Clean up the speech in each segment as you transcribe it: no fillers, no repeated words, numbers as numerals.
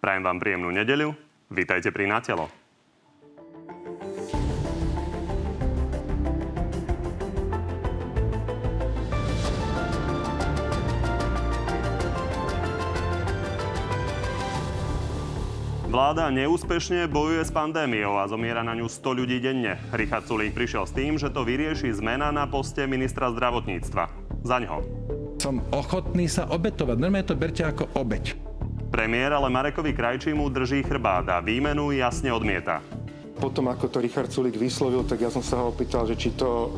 Prajem vám príjemnú nedeľu. Vítajte pri Na Telo. Vláda neúspešne bojuje s pandémiou a zomiera na ňu 100 ľudí denne. Richard Sulík prišiel s tým, že to vyrieši zmena na poste ministra zdravotníctva. Zaňho. Som ochotný sa obetovať. Normálne to berte ako obeť. Premiér ale Marekovi Krajčímu drží chrbát a výmenu jasne odmieta. Potom, ako to Richard Sulík vyslovil, tak ja som sa ho opýtal, že či to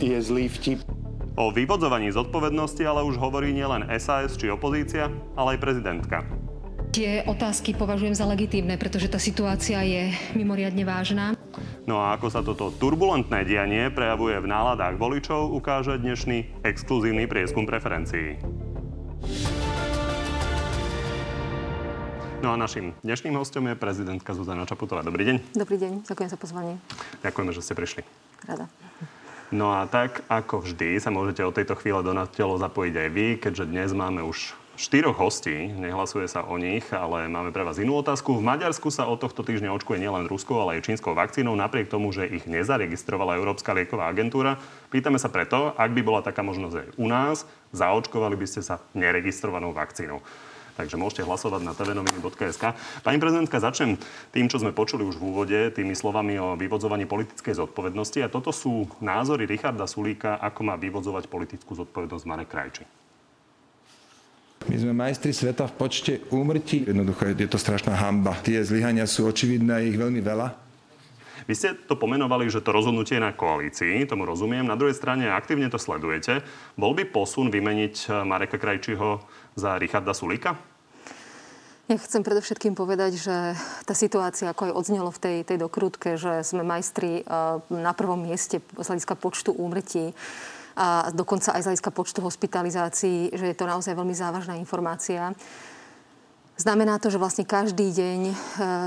je zlý vtip. O vyvodzovaní zodpovednosti ale už hovorí nielen SAS či opozícia, ale aj prezidentka. Tie otázky považujem za legitímne, pretože tá situácia je mimoriadne vážna. No a ako sa toto turbulentné dianie prejavuje v náladách voličov, ukáže dnešný exkluzívny prieskum preferencií. No a našim dnešným hostom je prezidentka Zuzana Čaputová. Dobrý deň. Dobrý deň, ďakujem za pozvanie. Ďakujeme, že ste prišli. Rada. No a tak, ako vždy, sa môžete od tejto chvíle do Na Telo zapojiť aj vy, keďže dnes máme už 4 hostí, nehlasuje sa o nich, ale máme pre vás inú otázku. V Maďarsku sa od tohto týždňa očkuje nielen ruskou, ale aj čínskou vakcínou, napriek tomu, že ich nezaregistrovala Európska lieková agentúra. Pýtame sa preto, ak by bola taká možnosť aj u nás, zaočkovali by ste sa neregistrovanou vakcínou. Takže môžete hlasovať na tvnoviny.sk. Pani prezidentka, začnem tým, čo sme počuli už v úvode, tými slovami o vyvodzovaní politickej zodpovednosti. A toto sú názory Richarda Sulíka, ako má vyvodzovať politickú zodpovednosť Marek Krajčí. My sme majstri sveta v počte úmrtí. Jednoducho je to strašná hanba. Tie zlyhania sú očividné a ich veľmi veľa. Vy ste to pomenovali, že to rozhodnutie je na koalícii, tomu rozumiem. Na druhej strane aktívne to sledujete. Bol by posun vymeniť Mareka Krajčího za Richarda Sulíka? Ja chcem predovšetkým povedať, že tá situácia, ako aj odznelo v tej dokrutke, že sme majstri na prvom mieste z hľadiska počtu úmrtí, a dokonca aj z hľadiska počtu hospitalizácií, že je to naozaj veľmi závažná informácia. Znamená to, že vlastne každý deň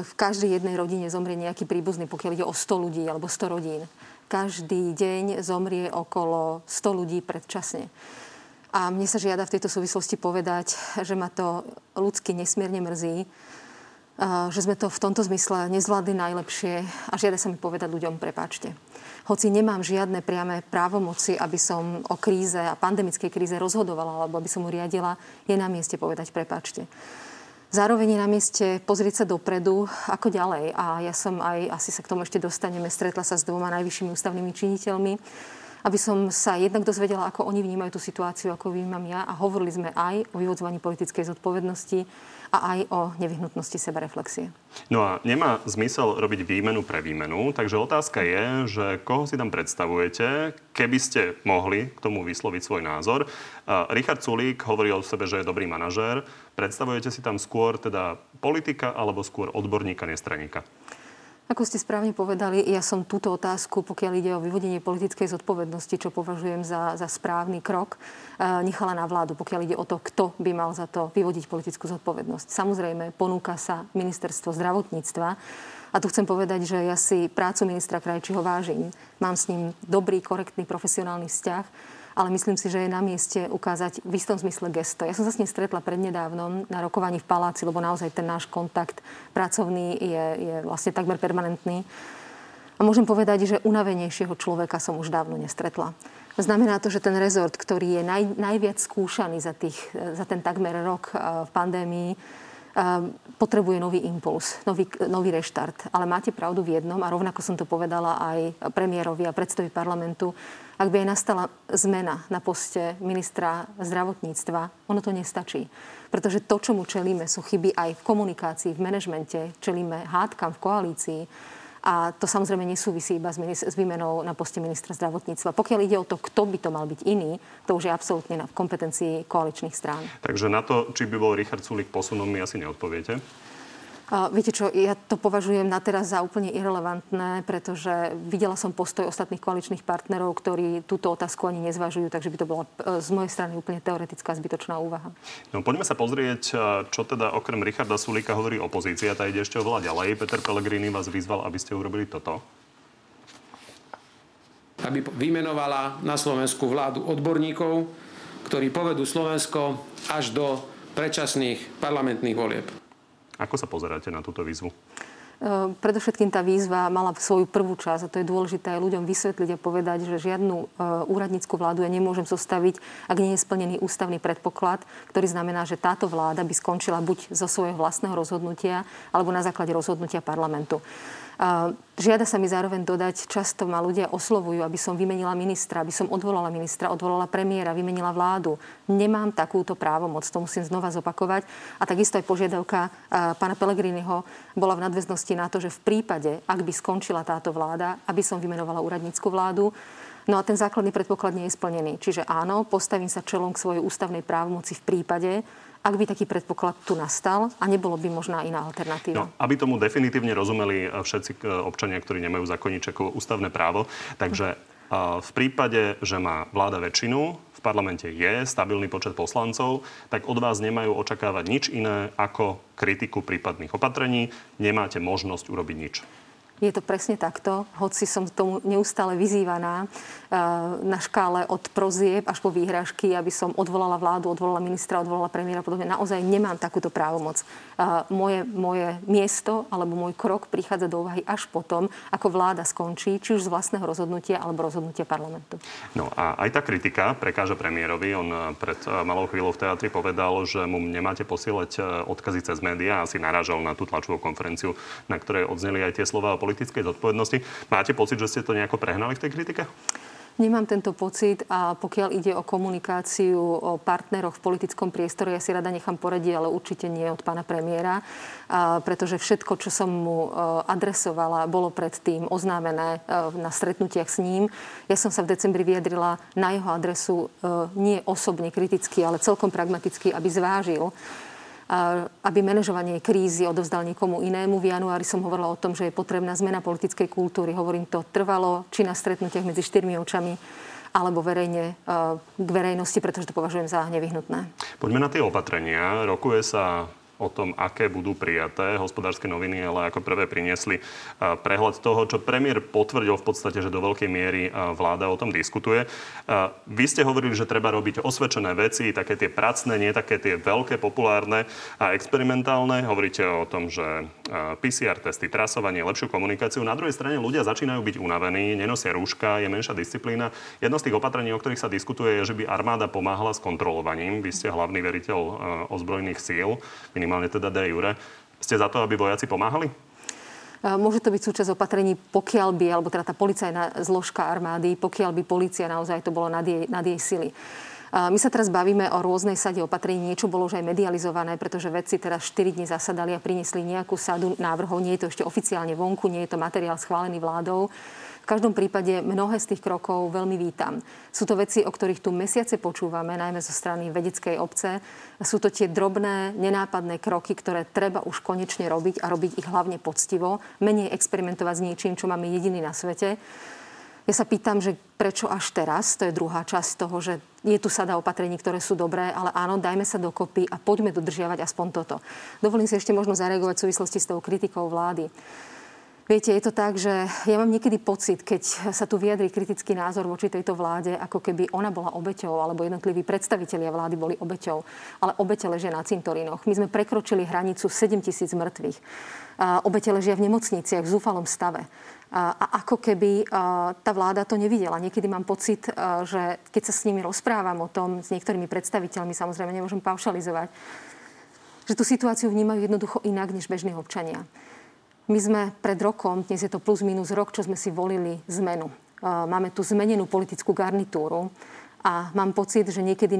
v každej jednej rodine zomrie nejaký príbuzný, pokiaľ ide o 100 ľudí alebo 100 rodín. Každý deň zomrie okolo 100 ľudí predčasne. A mne sa žiada v tejto súvislosti povedať, že ma to ľudsky nesmierne mrzí, že sme to v tomto zmysle nezvládli najlepšie a žiada sa mi povedať ľuďom prepáčte. Hoci nemám žiadne priame právomoci, aby som o kríze a pandemickej kríze rozhodovala alebo aby som ju riadila, je na mieste povedať prepáčte. Zároveň je na mieste pozrieť sa dopredu, ako ďalej. A ja som aj, asi sa k tomu ešte dostaneme, stretla sa s 2 najvyššími ústavnými činiteľmi, aby som sa jednak dozvedela, ako oni vnímajú tú situáciu, ako vnímam ja. A hovorili sme aj o vyvodzovaní politickej zodpovednosti a aj o nevyhnutnosti sebereflexie. No a nemá zmysel robiť výmenu pre výmenu, takže otázka je, že koho si tam predstavujete, keby ste mohli k tomu vysloviť svoj názor. Richard Sulík hovorí o sebe, že je dobrý manažér. Predstavujete si tam skôr teda politika alebo skôr odborníka, nestraníka? Ako ste správne povedali, ja som túto otázku, pokiaľ ide o vyvodenie politickej zodpovednosti, čo považujem za správny krok, nechala na vládu, pokiaľ ide o to, kto by mal za to vyvodiť politickú zodpovednosť. Samozrejme, ponúka sa ministerstvo zdravotníctva a tu chcem povedať, že ja si prácu ministra Krajčího vážim. Mám s ním dobrý, korektný, profesionálny vzťah, ale myslím si, že je na mieste ukázať v istom zmysle gesto. Ja som sa s ním stretla prednedávnom na rokovaní v paláci, lebo naozaj ten náš kontakt pracovný je vlastne takmer permanentný. A môžem povedať, že unavenejšieho človeka som už dávno nestretla. Znamená to, že ten rezort, ktorý je najviac skúšaný za ten takmer rok v pandémii, potrebuje nový impuls, nový reštart. Ale máte pravdu v jednom a rovnako som to povedala aj premiérovi a predstavi parlamentu. Ak by aj nastala zmena na poste ministra zdravotníctva, ono to nestačí. Pretože to, čomu čelíme, sú chyby aj v komunikácii, v manažmente, čelíme hádkam v koalícii a to samozrejme nesúvisí iba s výmenou na poste ministra zdravotníctva. Pokiaľ ide o to, kto by to mal byť iný, to už je absolútne v kompetencii koaličných strán. Takže na to, či by bol Richard Sulík posunom, mi asi neodpoviete. Viete čo, ja to považujem na teraz za úplne irelevantné, pretože videla som postoj ostatných koaličných partnerov, ktorí túto otázku ani nezvažujú, takže by to bola z mojej strany úplne teoretická zbytočná úvaha. No poďme sa pozrieť, čo teda okrem Richarda Sulíka hovorí opozícia, tá ide ešte oveľa ďalej. Peter Pellegrini vás vyzval, aby ste urobili toto. Aby vymenovala na Slovensku vládu odborníkov, ktorí povedú Slovensko až do predčasných parlamentných volieb. Ako sa pozeráte na túto výzvu? Predovšetkým tá výzva mala svoju prvú časť a to je dôležité aj ľuďom vysvetliť a povedať, že žiadnu úradnícku vládu ja nemôžem zostaviť, ak nie je splnený ústavný predpoklad, ktorý znamená, že táto vláda by skončila buď zo svojho vlastného rozhodnutia alebo na základe rozhodnutia parlamentu. Žiada sa mi zároveň dodať, často ma ľudia oslovujú, aby som vymenila ministra, aby som odvolala ministra, odvolala premiéra, vymenila vládu. Nemám takúto právomoc, to musím znova zopakovať. A takisto aj požiadavka pána Pellegriniho bola v nadväznosti na to, že v prípade, ak by skončila táto vláda, aby som vymenovala úradnícku vládu. No a ten základný predpoklad nie je splnený. Čiže áno, postavím sa čelom k svojej ústavnej právomoci v prípade, ak by taký predpoklad tu nastal a nebolo by možná iná alternatíva. No, aby tomu definitívne rozumeli všetci občania, ktorí nemajú za koníček ústavné právo, takže v prípade, že má vláda väčšinu, v parlamente je stabilný počet poslancov, tak od vás nemajú očakávať nič iné ako kritiku prípadných opatrení. Nemáte možnosť urobiť nič. Je to presne takto, hoci som tomu neustále vyzývaná na škále od prozieb až po výhražky, aby som odvolala vládu, odvolala ministra, odvolala premiéra, podobne. Naozaj nemám takúto právomoc. Moje miesto alebo môj krok prichádza do úvahy až potom, ako vláda skončí, či už z vlastného rozhodnutia alebo rozhodnutia parlamentu. No a aj tá kritika prekáža premiérovi. On pred malou chvíľou v teatri povedal, že mu nemáte posielať odkazy cez médiá. Asi narážal na tú tlačovú konferenciu, na ktorej odzneli aj tie slová o politickej zodpovednosti. Máte pocit, že ste to nejako prehnali v tej kritike? Nemám tento pocit a pokiaľ ide o komunikáciu o partneroch v politickom priestore, ja si rada nechám poradiť, ale určite nie od pána premiéra, pretože všetko, čo som mu adresovala, bolo predtým oznámené na stretnutiach s ním. Ja som sa v decembri vyjadrila na jeho adresu nie osobne kriticky, ale celkom pragmaticky, aby zvážil, aby manažovanie krízy odovzdal niekomu inému. V januári som hovorila o tom, že je potrebná zmena politickej kultúry. Hovorím to trvalo, či na stretnutiach medzi štyrmi očami, alebo verejne k verejnosti, pretože to považujem za nevyhnutné. Poďme na tie opatrenia. Rokuje sa o tom, aké budú prijaté. Hospodárske noviny, ale ako prvé priniesli prehľad toho, čo premiér potvrdil v podstate, že do veľkej miery vláda o tom diskutuje. Vy ste hovorili, že treba robiť osvedčené veci, také tie pracné, nie také tie veľké, populárne a experimentálne. Hovoríte o tom, že PCR testy, trasovanie, lepšiu komunikáciu. Na druhej strane ľudia začínajú byť unavení, nenosia rúška, je menšia disciplína. Jedno z tých opatrení, o ktorých sa diskutuje, je, že by armáda pomáhala s kontrolovaním. Vy ste hlavný veriteľ ozbrojených síl, minimálne teda de jure. Ste za to, aby vojaci pomáhali? Môže to byť súčasť opatrení, pokiaľ by, alebo teda tá policajná zložka armády, pokiaľ by polícia naozaj to bolo nad jej sily. My sa teraz bavíme o rôznej sade opatrení. Niečo bolo už aj medializované, pretože vedci teraz 4 dní zasadali a priniesli nejakú sadu návrhov. Nie je to ešte oficiálne vonku, nie je to materiál schválený vládou. V každom prípade mnohé z tých krokov veľmi vítam. Sú to veci, o ktorých tu mesiace počúvame, najmä zo strany vedeckej obce. Sú to tie drobné, nenápadné kroky, ktoré treba už konečne robiť a robiť ich hlavne poctivo. Menej experimentovať s niečím, čo máme jediný na svete. Ja sa pýtam, že prečo až teraz? To je druhá časť toho, že je tu sada opatrení, ktoré sú dobré, ale áno, dajme sa dokopy a poďme dodržiavať aspoň toto. Dovolím si ešte možno zareagovať v súvislosti s tou kritikou vlády. Viete, je to tak, že ja mám niekedy pocit, keď sa tu vyjadrí kritický názor voči tejto vláde, ako keby ona bola obeťou, alebo jednotliví predstavitelia vlády boli obeťou. Ale obete ležia na cintorínoch. My sme prekročili hranicu 7 000 mŕtvych. Obete ležia v nemocniciach v zúfalom stave. A ako keby tá vláda to nevidela. Niekedy mám pocit, že keď sa s nimi rozprávam o tom, s niektorými predstaviteľmi, samozrejme nemôžem paušalizovať, že tú situáciu vnímajú jednoducho inak než bežní občania. My sme pred rokom, dnes je to plus minus rok, čo sme si volili zmenu. Máme tu zmenenú politickú garnitúru a mám pocit, že niekedy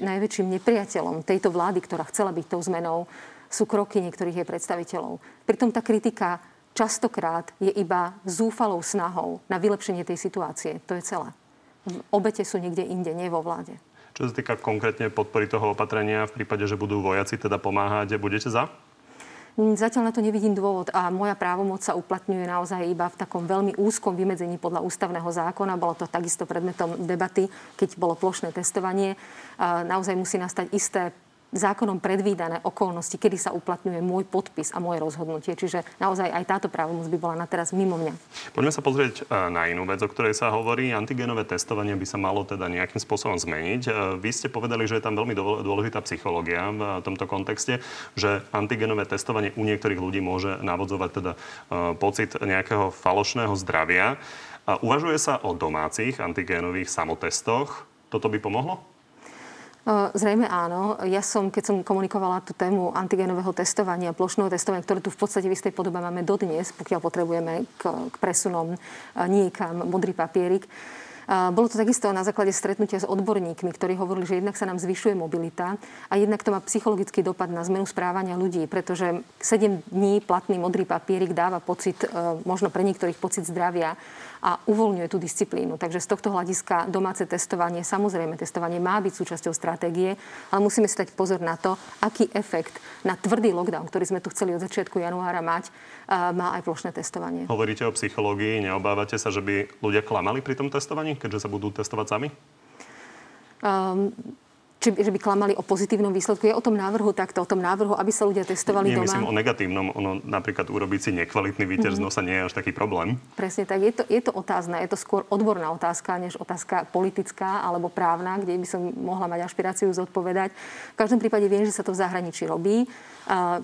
najväčším nepriateľom tejto vlády, ktorá chcela byť tou zmenou, sú kroky niektorých jej predstaviteľov. Pritom tá kritika častokrát je iba zúfalou snahou na vylepšenie tej situácie. To je celé. Obete sú niekde inde, nie vo vláde. Čo sa týka konkrétne podpory toho opatrenia, v prípade, že budú vojaci teda pomáhať, budete za? Zatiaľ na to nevidím dôvod a moja právomoc sa uplatňuje naozaj iba v takom veľmi úzkom vymedzení podľa ústavného zákona. Bolo to takisto predmetom debaty, keď bolo plošné testovanie. Naozaj musí nastať isté zákonom predvídané okolnosti, kedy sa uplatňuje môj podpis a moje rozhodnutie. Čiže naozaj aj táto právomoc by bola na teraz mimo mňa. Poďme sa pozrieť na inú vec, o ktorej sa hovorí. Antigenové testovanie by sa malo teda nejakým spôsobom zmeniť. Vy ste povedali, že je tam veľmi dôležitá psychológia v tomto kontexte, že antigenové testovanie u niektorých ľudí môže navodzovať teda pocit nejakého falošného zdravia. Uvažuje sa o domácich antigénových samotestoch. Toto by pomohlo? Zrejme áno. Ja som, keď som komunikovala tú tému antigénového testovania, plošného testovania, ktoré tu v podstate v istej podobe máme dodnes, pokiaľ potrebujeme k presunom niekam modrý papierik. Bolo to takisto na základe stretnutia s odborníkmi, ktorí hovorili, že jednak sa nám zvyšuje mobilita a jednak to má psychologický dopad na zmenu správania ľudí, pretože 7 dní platný modrý papierik dáva pocit, možno pre niektorých pocit zdravia a uvoľňuje tú disciplínu. Takže z tohto hľadiska domáce testovanie, samozrejme testovanie má byť súčasťou stratégie, ale musíme si dať pozor na to, aký efekt na tvrdý lockdown, ktorý sme tu chceli od začiatku januára mať, má aj plošné testovanie. Hovoríte o psychológii, neobávate sa, že by ľudia klamali pri tom testovaní, keďže sa budú testovať sami? Že by klamali o pozitívnom výsledku. Je o tom návrhu takto, o tom návrhu, aby sa ľudia testovali doma. Nemyslím o negatívnom. Ono napríklad urobiť si nekvalitný výter z nosa nie je až taký problém. Presne tak. Je to otázna. Je to skôr odborná otázka, než otázka politická alebo právna, kde by som mohla mať ašpiráciu zodpovedať. V každom prípade viem, že sa to v zahraničí robí.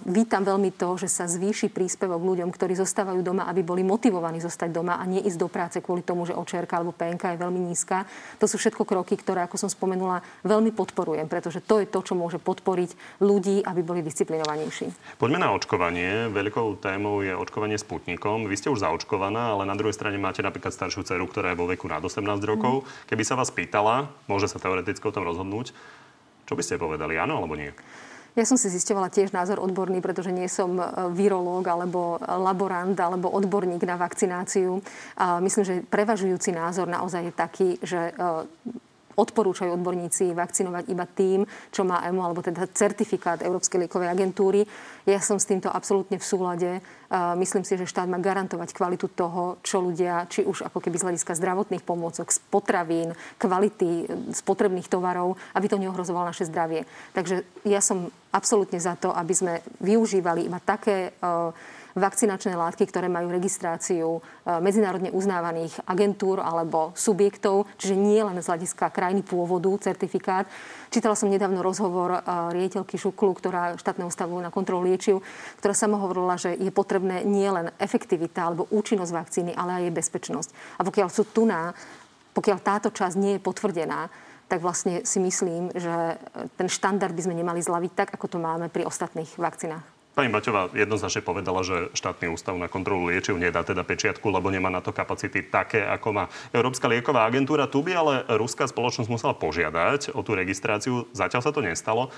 Vítam veľmi to, že sa zvýši príspevok ľuďom, ktorí zostávajú doma, aby boli motivovaní zostať doma a nie ísť do práce kvôli tomu, že očerka alebo penka je veľmi nízka. To sú všetko kroky, ktoré, ako som spomenula, veľmi pretože to je to, čo môže podporiť ľudí, aby boli disciplinovanejší. Poďme na očkovanie. Veľkou témou je očkovanie Sputnikom. Vy ste už zaočkovaná, ale na druhej strane máte napríklad staršiu dceru, ktorá je vo veku nad 18 rokov. Keby sa vás pýtala, môže sa teoreticky o tom rozhodnúť, čo by ste povedali, áno alebo nie? Ja som si zisťovala tiež názor odborný, pretože nie som virológ alebo laborant alebo odborník na vakcináciu. Myslím, že prevažujúci názor naozaj je taký, že odporúčajú odborníci vakcinovať iba tým, čo má EMO, alebo teda certifikát Európskej liekovej agentúry. Ja som s týmto absolútne v súlade. Myslím si, že štát má garantovať kvalitu toho, čo ľudia, či už ako keby z hľadiska zdravotných pomôcok, z potravín, kvality spotrebných tovarov, aby to neohrozovalo naše zdravie. Takže ja som absolútne za to, aby sme využívali iba také vakcinačné látky, ktoré majú registráciu medzinárodne uznávaných agentúr alebo subjektov, čiže nie len z hľadiska krajiny pôvodu certifikát. Čítala som nedávno rozhovor riaditeľky ŽUKLu, ktorá štátneho ústavu na kontrolu liečiv, ktorá sama hovorila, že je potrebné nielen efektivita alebo účinnosť vakcíny, ale aj jej bezpečnosť. A pokiaľ táto časť nie je potvrdená, tak vlastne si myslím, že ten štandard by sme nemali zľaviť tak, ako to máme pri ostatných vakcínach. Pani Baťová jednoznačne povedala, že štátny ústav na kontrolu liečiv nedá teda pečiatku, lebo nemá na to kapacity také, ako má Európska lieková agentúra. Tu by ale ruská spoločnosť musela požiadať o tú registráciu. Zatiaľ sa to nestalo.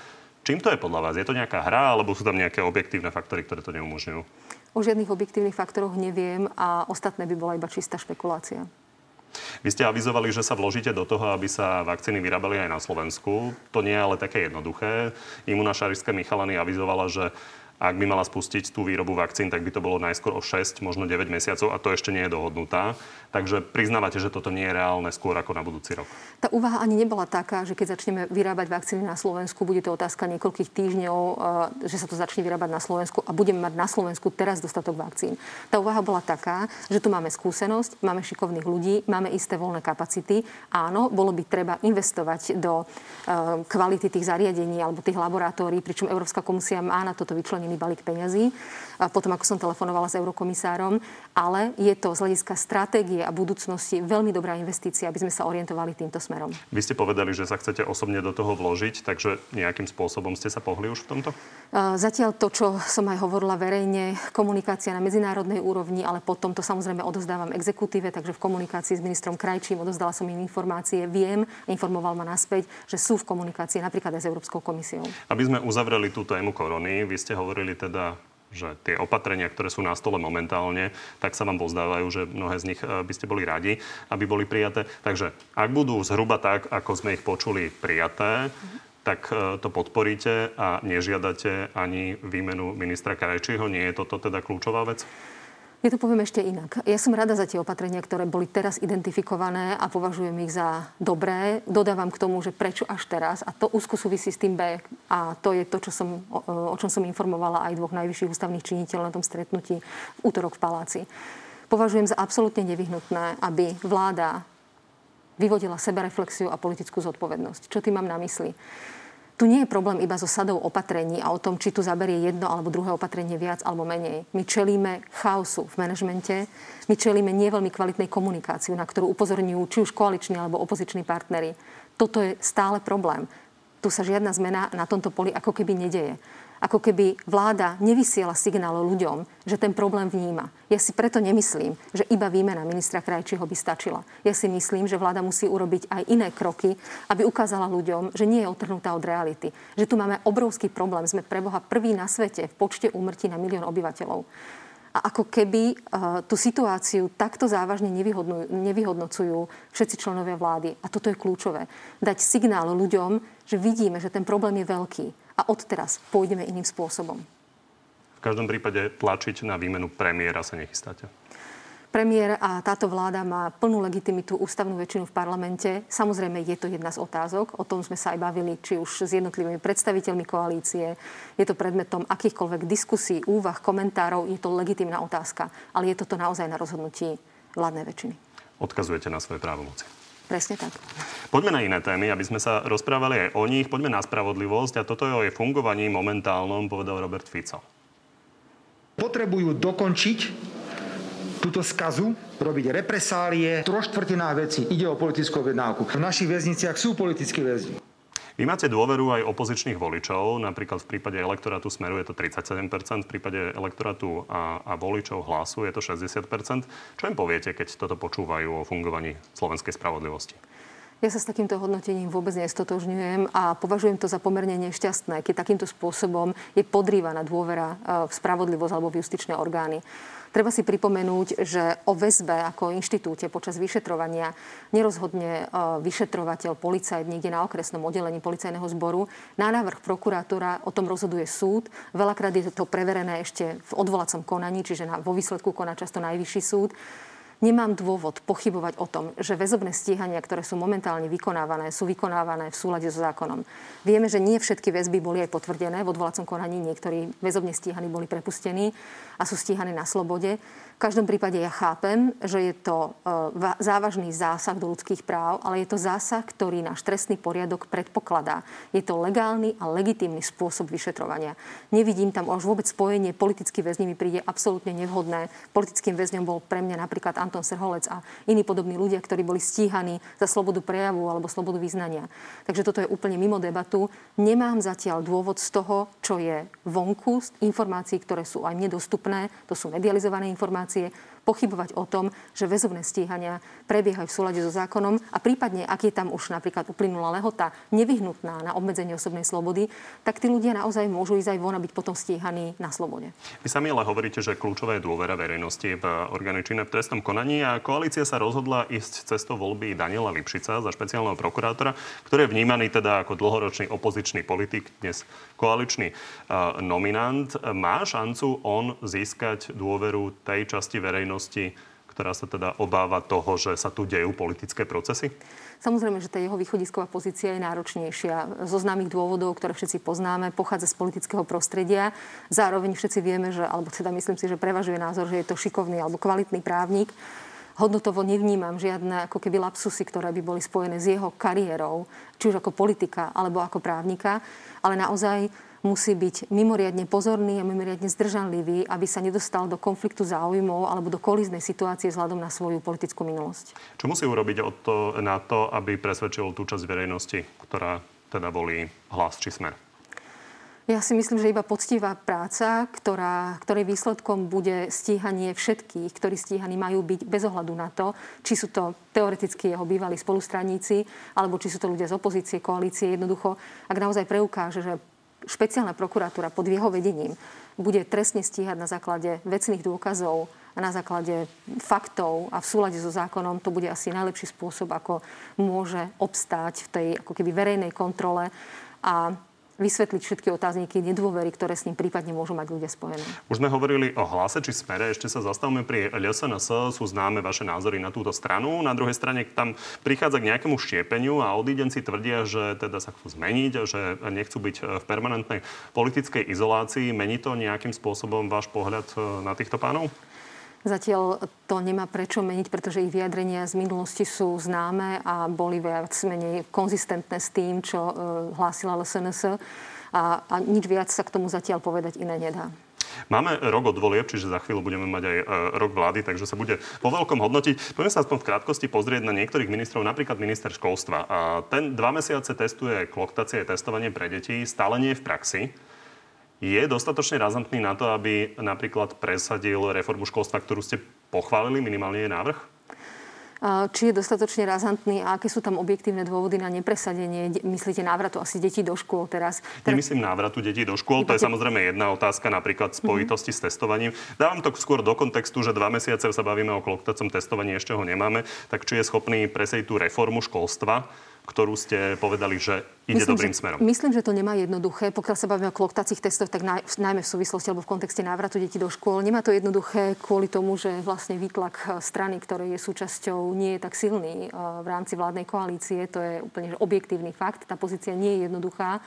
Čím to je podľa vás? Je to nejaká hra, alebo sú tam nejaké objektívne faktory, ktoré to neumožňujú? O žiadnych objektívnych faktoroch neviem a ostatné by bola iba čistá špekulácia. Vy ste avizovali, že sa vložíte do toho, aby sa vakcíny vyrábali aj na Slovensku. To nie je ale také jednoduché. Imuna Šariské Michalany avizovala, že ak by mala spustiť tú výrobu vakcín, tak by to bolo najskôr o 6, možno 9 mesiacov a to ešte nie je dohodnutá. Takže priznávate, že toto nie je reálne skôr ako na budúci rok. Tá úvaha ani nebola taká, že keď začneme vyrábať vakcíny na Slovensku, bude to otázka niekoľkých týždňov, že sa to začne vyrábať na Slovensku a budeme mať na Slovensku teraz dostatok vakcín. Tá úvaha bola taká, že tu máme skúsenosť, máme šikovných ľudí, máme isté voľné kapacity. Áno, bolo by treba investovať do kvality tých zariadení alebo tých laboratórií, pričom Európska komisia má na toto vyčlenené balík peňazí, potom ako som telefonovala s eurokomisárom, ale je to z hľadiska stratégie a budúcnosti veľmi dobrá investícia, aby sme sa orientovali týmto smerom. Vy ste povedali, že sa chcete osobne do toho vložiť, takže nejakým spôsobom ste sa pohli už v tomto? Zatiaľ to, čo som aj hovorila verejne, komunikácia na medzinárodnej úrovni, ale potom to samozrejme odovzdávam exekutíve, takže v komunikácii s ministrom Krajčím odovzdala som im informácie, viem, informoval ma naspäť, že sú v komunikácii napríklad aj s Európskou komisiou. Aby sme uzavreli tú tému korony, vy ste hovorili teda, že tie opatrenia, ktoré sú na stole momentálne, tak sa vám pozdávajú, že mnohé z nich by ste boli radi, aby boli prijaté. Takže ak budú zhruba tak, ako sme ich počuli, prijaté, tak to podporíte a nežiadate ani výmenu ministra Krajčího. Nie je toto teda kľúčová vec? Ja to poviem ešte inak. Ja som rada za tie opatrenia, ktoré boli teraz identifikované a považujem ich za dobré. Dodávam k tomu, že prečo až teraz, a to úzko súvisí s tým B, a to je to, o čom som informovala aj dvoch najvyšších ústavných činiteľov na tom stretnutí v utorok v paláci. Považujem za absolútne nevyhnutné, aby vláda vyvodila sebereflexiu a politickú zodpovednosť. Čo tým mám na mysli? Tu nie je problém iba so sadou opatrení a o tom, či tu zaberie jedno alebo druhé opatrenie viac alebo menej. My čelíme chaosu v manažmente, my čelíme nie veľmi kvalitnej komunikácii, na ktorú upozorňujú či už koaliční alebo opoziční partneri. Toto je stále problém. Tu sa žiadna zmena na tomto poli ako keby nedeje. Ako keby vláda nevysiela signál ľuďom, že ten problém vníma. Ja si preto nemyslím, že iba výmena ministra Krajčího by stačila. Ja si myslím, že vláda musí urobiť aj iné kroky, aby ukázala ľuďom, že nie je otrhnutá od reality. Že tu máme obrovský problém. Sme preboha prví na svete v počte úmrtí na 1 000 000 obyvateľov. A ako keby tú situáciu takto závažne nevyhodnocujú všetci členovia vlády. A toto je kľúčové. Dať signál ľuďom, že vidíme, že ten problém je veľký. A odteraz pôjdeme iným spôsobom. V každom prípade tlačiť na výmenu premiéra sa nechystáte? Premiér a táto vláda má plnú legitimitu, ústavnú väčšinu v parlamente. Samozrejme, je to jedna z otázok. O tom sme sa aj bavili, či už s jednotlivými predstaviteľmi koalície. Je to predmetom akýchkoľvek diskusí, úvah, komentárov. Je to legitímna otázka. Ale je toto naozaj na rozhodnutí vládnej väčšiny. Odkazujete na svoje právomoci. Presne tak. Poďme na iné témy, aby sme sa rozprávali aj o nich. Poďme na spravodlivosť. A toto je o jej fungovaní momentálnom, povedal Robert Fico. Potrebujú dokončiť túto skazu, robiť represálie, 3/4 veci. Ide o politickú objednávku. V našich väzniciach sú politickí väzni. Vy máte dôveru aj opozičných voličov, napríklad v prípade elektorátu Smeru je to 37%, v prípade elektorátu a voličov Hlasu je to 60%. Čo im poviete, keď toto počúvajú o fungovaní slovenskej spravodlivosti? Ja sa s takýmto hodnotením vôbec nestotožňujem a považujem to za pomerne nešťastné, keď takýmto spôsobom je podrývaná dôvera v spravodlivosť alebo v justičné orgány. Treba si pripomenúť, že o väzbe ako inštitúte počas vyšetrovania nerozhodne vyšetrovateľ, policajt niekde na okresnom oddelení policajného zboru. Na návrh prokurátora o tom rozhoduje súd. Veľakrát je to preverené ešte v odvolacom konaní, čiže vo výsledku koná často najvyšší súd. Nemám dôvod pochybovať o tom, že väzobné stíhania, ktoré sú momentálne vykonávané, sú vykonávané v súlade so zákonom. Vieme, že nie všetky väzby boli aj potvrdené. V odvolacom konaní niektorí väzobne stíhaní boli prepustení a sú stíhaní na slobode. V každom prípade ja chápem, že je to závažný zásah do ľudských práv, ale je to zásah, ktorý náš trestný poriadok predpokladá. Je to legálny a legitímny spôsob vyšetrovania. Nevidím tam už vôbec spojenie. Politický väzni mi príde absolútne nevhodné. Politickým väzňom bol pre mňa napríklad Anton Srholec a iní podobní ľudia, ktorí boli stíhaní za slobodu prejavu alebo slobodu vyznania. Takže toto je úplne mimo debatu. Nemám zatiaľ dôvod z toho, čo je vonku, z informácií, ktoré sú aj mne dostupné, to sú medializované informácie, pochybovať o tom, že väzobné stíhania prebiehajú v súlade so zákonom a prípadne, ak je tam už napríklad uplynula lehota nevyhnutná na obmedzenie osobnej slobody, tak tí ľudia naozaj môžu ísť aj von a byť potom stíhaní na slobode. Vy sami ale hovoríte, že kľúčová je dôvera verejnosti v orgány činné v trestnom konaní a koalícia sa rozhodla ísť cestou voľby Daniela Lipšica za špeciálneho prokurátora, ktorý je vnímaný teda ako dlhoročný opozičný politik, dnes koaličný nominant. Má šancu on získať dôveru tej časti verejnosti, ktorá sa teda obáva toho, že sa tu dejú politické procesy? Samozrejme, že tá jeho východisková pozícia je náročnejšia. Zo známych dôvodov, ktoré všetci poznáme, pochádza z politického prostredia. Zároveň všetci vieme, že, alebo teda myslím si, že prevažuje názor, že je to šikovný alebo kvalitný právnik. Hodnotovo nevnímam žiadne ako keby lapsusy, ktoré by boli spojené s jeho kariérou, či už ako politika alebo ako právnika, ale naozaj musí byť mimoriadne pozorný a mimoriadne zdržanlivý, aby sa nedostal do konfliktu záujmov alebo do kolíznej situácie vzhľadom na svoju politickú minulosť. Čo musí urobiť na to, aby presvedčil tú časť verejnosti, ktorá teda volí Hlas či Smer? Ja si myslím, že iba poctivá práca, ktorej výsledkom bude stíhanie všetkých, ktorí stíhaní majú byť bez ohľadu na to, či sú to teoreticky jeho bývalí spolustraníci, alebo či sú to ľudia z opozície, koalície. Jednoducho, ak naozaj preukáže, že špeciálna prokuratúra pod jeho vedením bude trestne stíhať na základe vecných dôkazov a na základe faktov a v súlade so zákonom, to bude asi najlepší spôsob, ako môže obstáť v tej ako keby verejnej kontrole a vysvetliť všetky otázniky nedôvery, ktoré s ním prípadne môžu mať ľudia spojené. Už sme hovorili o Hlase či Smere, ešte sa zastavme pri LSNS, sú známe vaše názory na túto stranu. Na druhej strane tam prichádza k nejakému štiepeniu a odídenci tvrdia, že teda sa chcú zmeniť, že nechcú byť v permanentnej politickej izolácii. Mení to nejakým spôsobom váš pohľad na týchto pánov? Zatiaľ to nemá prečo meniť, pretože ich vyjadrenia z minulosti sú známe a boli viac menej konzistentné s tým, čo hlásila LSNS. A nič viac sa k tomu zatiaľ povedať iné nedá. Máme rok od volieb, čiže za chvíľu budeme mať aj rok vlády, takže sa bude po veľkom hodnotiť. Poďme sa aspoň v krátkosti pozrieť na niektorých ministrov, napríklad minister školstva. A ten 2 mesiace testuje kloktacie, testovanie pre deti, stále nie je v praxi. Je dostatočne razantný na to, aby napríklad presadil reformu školstva, ktorú ste pochválili, minimálne je návrh? Či je dostatočne razantný a aké sú tam objektívne dôvody na nepresadenie? Myslíte návratu asi detí do škôl teraz? Nemyslím návratu detí do škôl, to je samozrejme jedna otázka, napríklad spojitosti s testovaním. Dávam to skôr do kontextu, že 2 mesiace sa bavíme o kloktacom testovaní, ešte ho nemáme, tak či je schopný presadiť tú reformu školstva, ktorú ste povedali, že ide dobrým smerom? Myslím, že to nemá jednoduché. Pokiaľ sa bavíme o kloktacích testoch, tak najmä v súvislosti alebo v kontexte návratu detí do škôl, nemá to jednoduché kvôli tomu, že vlastne výtlak strany, ktorej je súčasťou, nie je tak silný v rámci vládnej koalície. To je úplne objektívny fakt. Tá pozícia nie je jednoduchá.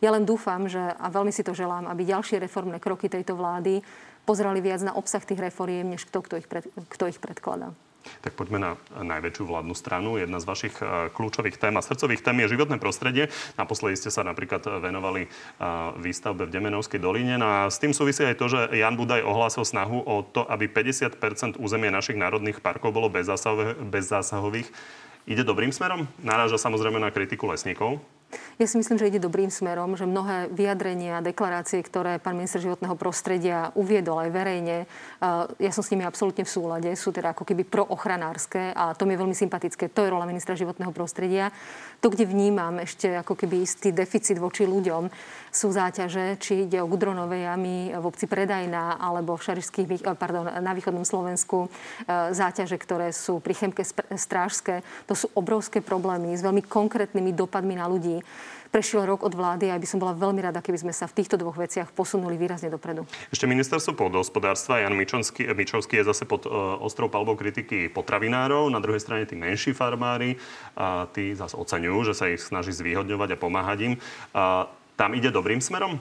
Ja len dúfam, že, a veľmi si to želám, aby ďalšie reformné kroky tejto vlády pozerali viac na obsah tých reforiem, než kto ich predkladá. Tak poďme na najväčšiu vládnu stranu. Jedna z vašich kľúčových tém a srdcových tém je životné prostredie. Naposledy ste sa napríklad venovali výstavbe v Demenovskej doline. A s tým súvisí aj to, že Jan Budaj ohlásil snahu o to, aby 50% územie našich národných parkov bolo bezzásahových. Ide dobrým smerom? Naráža samozrejme na kritiku lesníkov. Ja si myslím, že ide dobrým smerom, že mnohé vyjadrenia, deklarácie, ktoré pán minister životného prostredia uviedol aj verejne, ja som s nimi absolútne v súlade, sú teda ako keby proochranárske a to mi je veľmi sympatické. To je rola ministra životného prostredia. To, kde vnímam ešte ako keby istý deficit voči ľuďom, sú záťaže, či ide o Gudronové jamy v obci Predajná alebo v Šarišských, pardon, na východnom Slovensku, záťaže, ktoré sú pri Chemke Strážske. To sú obrovské problémy s veľmi konkrétnymi dopadmi na ľudí. Prešiel rok od vlády a ja by som bola veľmi rada, keby sme sa v týchto dvoch veciach posunuli výrazne dopredu. Ešte ministerstvo pôdohospodárstva, Jan Mičovský je zase pod ostrou paľbou kritiky potravinárov. Na druhej strane tí menší farmári, tí zase oceňujú, že sa ich snaží zvýhodňovať a pomáhať im. Tam ide dobrým smerom?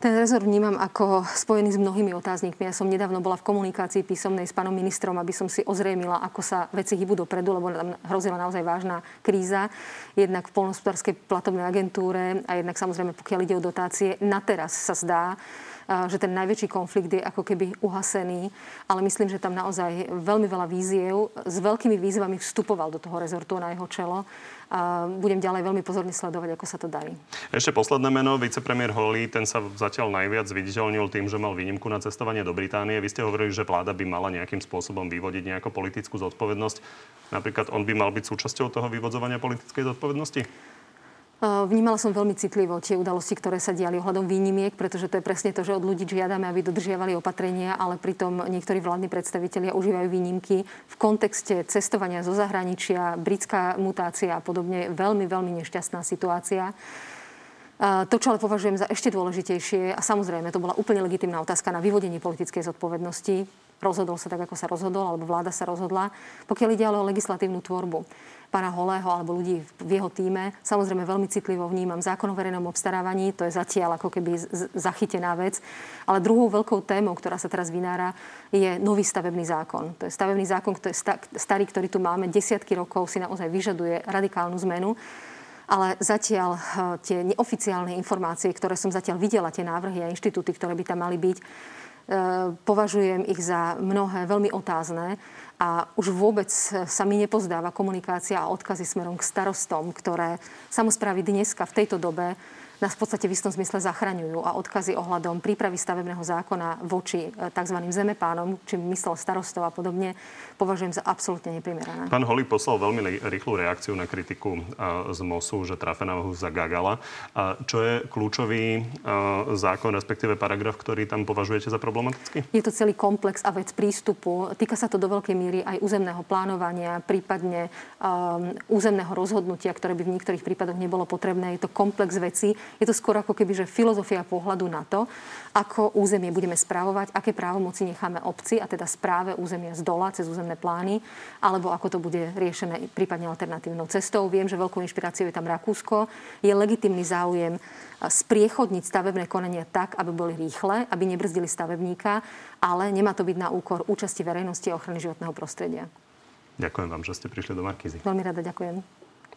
Ten rezort vnímam ako spojený s mnohými otáznikmi. Ja som nedávno bola v komunikácii písomnej s pánom ministrom, aby som si ozriemila, ako sa veci hýbu dopredu, lebo tam hrozila naozaj vážna kríza. Jednak v poľnohospodárskej platobnej agentúre a jednak samozrejme, pokiaľ ide o dotácie, na teraz sa zdá, že ten najväčší konflikt je ako keby uhasený, ale myslím, že tam naozaj veľmi veľa víziev, s veľkými výzvami vstupoval do toho rezortu na jeho čelo a budem ďalej veľmi pozorne sledovať, ako sa to darí. Ešte posledné meno, vicepremiér Holík, ten sa zatiaľ najviac zviditeľnil tým, že mal výnimku na cestovanie do Británie. Vy ste hovorili, že vláda by mala nejakým spôsobom vyvodiť nejakú politickú zodpovednosť. Napríklad on by mal byť súčasťou toho vyvodzovania politickej zodpovednosti? Vnímala som veľmi citlivo tie udalosti, ktoré sa diali ohľadom výnimiek, pretože to je presne to, že od ľudí žiadame, aby dodržiavali opatrenia, ale pritom niektorí vládni predstavitelia užívajú výnimky v kontexte cestovania zo zahraničia, britská mutácia a podobne, veľmi, veľmi nešťastná situácia. To, čo ale považujem za ešte dôležitejšie, a samozrejme, to bola úplne legitímna otázka na vyvodenie politickej zodpovednosti, rozhodol sa tak, ako sa rozhodol, alebo vláda sa rozhodla, pokiaľ ide ale o legislatívnu tvorbu pána Holého alebo ľudí v jeho tíme. Samozrejme, veľmi citlivo vnímam zákon o verejnom obstarávaní, to je zatiaľ ako keby zachytená vec. Ale druhou veľkou témou, ktorá sa teraz vynára, je nový stavebný zákon. To je stavebný zákon, ktorý je starý, ktorý tu máme desiatky rokov, si naozaj vyžaduje radikálnu zmenu. Ale zatiaľ tie neoficiálne informácie, ktoré som zatiaľ videla, tie návrhy a inštitúty, ktoré by tam mali byť, považujem ich za mnohé veľmi otázne a už vôbec sa mi nepozdáva komunikácia a odkazy smerom k starostom, ktoré samosprávy dneska v tejto dobe nás v podstate v istom zmysle zachraňujú a odkazy ohľadom prípravy stavebného zákona voči tzv. Zemepánom, čím myslel starostov a podobne, považujem za absolútne neprimerané. Pán Holík poslal veľmi rýchlu reakciu na kritiku z MOSu, že trafená za gagala. Čo je kľúčový zákon, respektíve paragraf, ktorý tam považujete za problematický? Je to celý komplex a vec prístupu. Týka sa to do veľkej míry aj územného plánovania, prípadne územného rozhodnutia, ktoré by v niektorých prípadoch nebolo potrebné. Je to komplex vecí, Je to skôr ako keby, že filozofia pohľadu na to, ako územie budeme správovať, aké právomoci necháme obci, a teda správe územia z dola cez územné plány, alebo ako to bude riešené prípadne alternatívnou cestou. Viem, že veľkou inšpiráciou je tam Rakúsko. Je legitímny záujem spriechodniť stavebné konania tak, aby boli rýchle, aby nebrzdili stavebníka, ale nemá to byť na úkor účasti verejnosti a ochrany životného prostredia. Ďakujem vám, že ste prišli do Markízy. Veľmi rada ďakujem.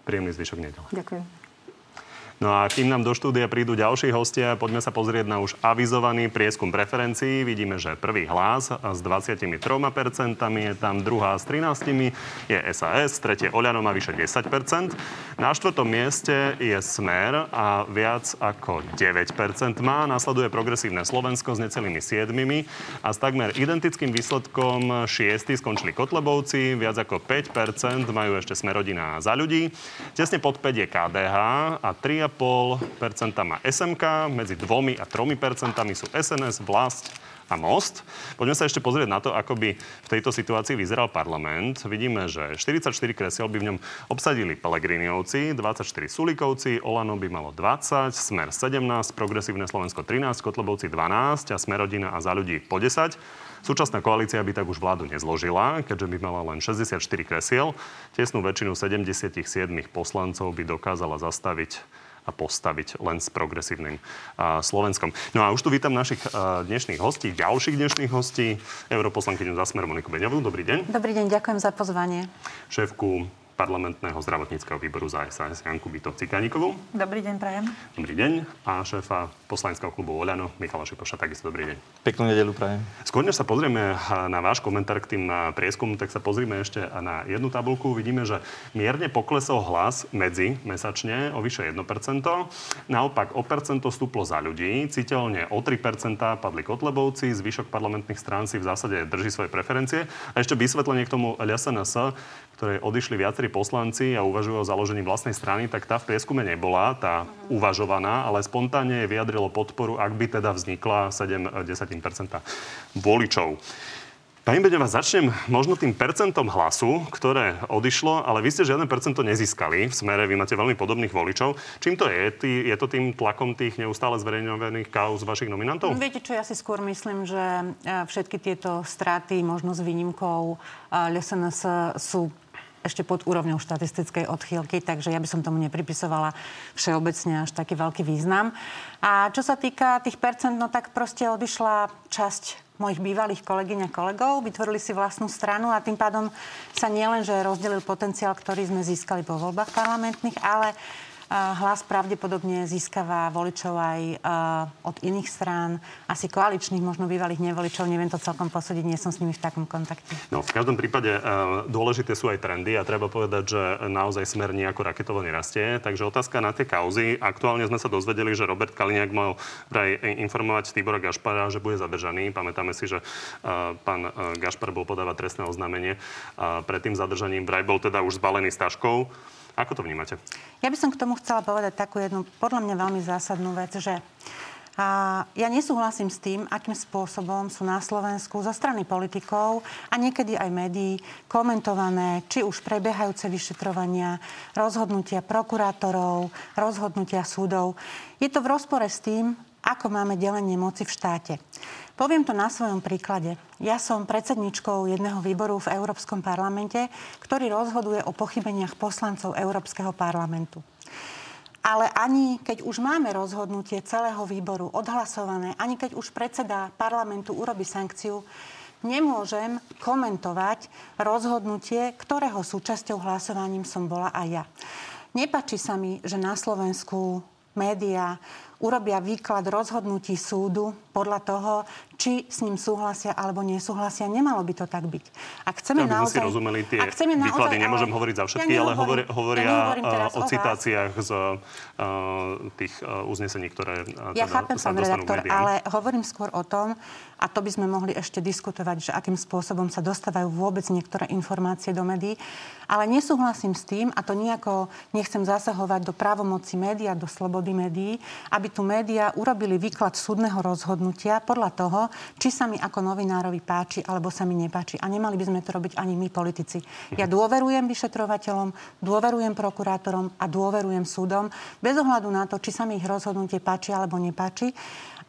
Príjemný zvyšok nedele. Ďakujem. No a kým nám do štúdia prídu ďalší hostia, poďme sa pozrieť na už avizovaný prieskum preferencií. Vidíme, že prvý Hlas s 23% je tam, druhá s 13% je SAS, tretie Oľano má vyše 10%. Na štvrtom mieste je Smer a viac ako 9% má. Nasleduje Progresívne Slovensko s necelými 7% a s takmer identickým výsledkom 6. skončili Kotlebovci, viac ako 5% majú ešte Smerodina Za ľudí. Tesne pod 5 je KDH a 3,5% má SMK, medzi 2 a 3% sú SNS, Vlast a Most. Poďme sa ešte pozrieť na to, ako by v tejto situácii vyzeral parlament. Vidíme, že 44 kresiel by v ňom obsadili Pellegriniovci, 24 Sulíkovci, Olano by malo 20, Smer 17, Progresívne Slovensko 13, Kotlebovci 12 a Smerodina a Za ľudí po 10. Súčasná koalícia by tak už vládu nezložila, keďže by mala len 64 kresiel. Tesnú väčšinu 77 poslancov by dokázala zastaviť a postaviť len s Progresívnym Slovenskom. No a už tu vítam našich dnešných hostí, ďalších dnešných hostí. Europoslankyňu za Smer Moniku Beňovú. Dobrý deň. Dobrý deň, ďakujem za pozvanie. Šéfku parlamentného zdravotníckeho výboru za SAS Janku Bittovú Cikánikovú. Dobrý deň, prajem. Dobrý deň. A šéfa poslaneckého klubu Oľano Michala Šipoša, takisto dobrý deň. Peknú nedeľu prajem. Skôr než sa pozrieme na váš komentár k tým prieskumu, tak sa pozrieme ešte na jednu tabulku. Vidíme, že mierne poklesol Hlas medzi mesačne o vyše 1%. Naopak o percento stúplo Za ľudí, citeľne o 3% padli Kotlebovci, zvyšok parlamentných strán si v zásade drží svoje preferencie. A ešte vysvetlenie k tomu LSNS, ktoré odišli viacerí poslanci a uvažujú o založení vlastnej strany, tak tá v prieskume nebola, tá uvažovaná, ale spontánne jej vyjadrilo podporu, ak by teda vznikla 7,10% voličov. Pani Beňová, začnem možno tým percentom Hlasu, ktoré odišlo, ale vy ste žiadne percento nezískali v Smere, vy máte veľmi podobných voličov. Čím to je? Je to tým tlakom tých neustále zverejňovaných kauz vašich nominantov? Viete čo, ja si skôr myslím, že všetky tieto straty, možno s výnimkou SNS, sú ešte pod úrovňou štatistickej odchýlky, takže ja by som tomu nepripisovala všeobecne až taký veľký význam. A čo sa týka tých percent, no tak proste odišla časť mojich bývalých kolegyň a kolegov, vytvorili si vlastnú stranu a tým pádom sa nielenže rozdelil potenciál, ktorý sme získali po voľbách parlamentných, ale Hlas pravdepodobne získava voličov aj od iných strán, asi koaličných, možno bývalých nevoličov. Neviem to celkom posúdiť, nie som s nimi v takom kontakte. No, v každom prípade dôležité sú aj trendy a treba povedať, že naozaj Smer nejako raketovo nerastie. Takže otázka na tie kauzy. Aktuálne sme sa dozvedeli, že Robert Kaliňák mal vraj informovať Tibora Gašpara, že bude zadržaný. Pamätáme si, že pán Gašpar bol podávať trestné oznámenie. Pred tým zadržaním vraj bol teda už zbalený s taškou. Ako to vnímate? Ja by som k tomu chcela povedať takú jednu, podľa mňa veľmi zásadnú vec, že ja nesúhlasím s tým, akým spôsobom sú na Slovensku zo strany politikov a niekedy aj médií komentované, či už prebiehajúce vyšetrovania, rozhodnutia prokurátorov, rozhodnutia súdov. Je to v rozpore s tým, ako máme delenie moci v štáte. Poviem to na svojom príklade. Ja som predsedničkou jedného výboru v Európskom parlamente, ktorý rozhoduje o pochybeniach poslancov Európskeho parlamentu. Ale ani keď už máme rozhodnutie celého výboru odhlasované, ani keď už predseda parlamentu urobí sankciu, nemôžem komentovať rozhodnutie, ktorého súčasťou hlasovaním som bola aj ja. Nepáči sa mi, že na Slovensku médiá urobia výklad rozhodnutí súdu podľa toho, či s ním súhlasia alebo nesúhlasia. Nemalo by to tak byť. Ak chceme naozaj, rozumeli tie výklady, nemôžem hovoriť za všetky, ale hovoria o citáciách z tých uznesení, ktoré teda ja chápem, sa dostanú k médiám. Ale hovorím skôr o tom, a to by sme mohli ešte diskutovať, že akým spôsobom sa dostávajú vôbec niektoré informácie do médií. Ale nesúhlasím s tým, a to nejako nechcem zasahovať do právomoci médií a do slobody médií, aby aby tu médiá urobili výklad súdneho rozhodnutia podľa toho, či sa mi ako novinárovi páči, alebo sa mi nepáči. A nemali by sme to robiť ani my, politici. Ja dôverujem vyšetrovateľom, dôverujem prokurátorom a dôverujem súdom, bez ohľadu na to, či sa mi ich rozhodnutie páči alebo nepáči.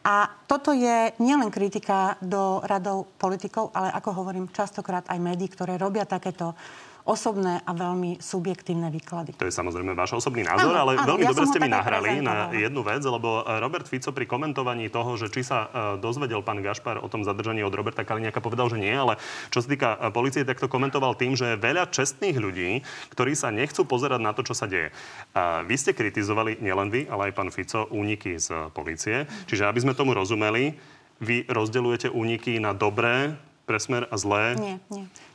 A toto je nielen kritika do radov politikov, ale ako hovorím, častokrát aj médií, ktoré robia takéto osobné a veľmi subjektívne výklady. To je samozrejme váš osobný názor, áno, ale áno, veľmi ja dobre ste mi nahrali na jednu vec, lebo Robert Fico pri komentovaní toho, že či sa dozvedel pán Gašpar o tom zadržaní od Roberta Kaliňáka, povedal, že nie, ale čo sa týka polície, tak to komentoval tým, že je veľa čestných ľudí, ktorí sa nechcú pozerať na to, čo sa deje. Vy ste kritizovali, nielen vy, ale aj pán Fico, úniky z polície. Čiže aby sme tomu rozumeli, vy rozdeľujete úniky na dobré, presmer a zlé. Nie.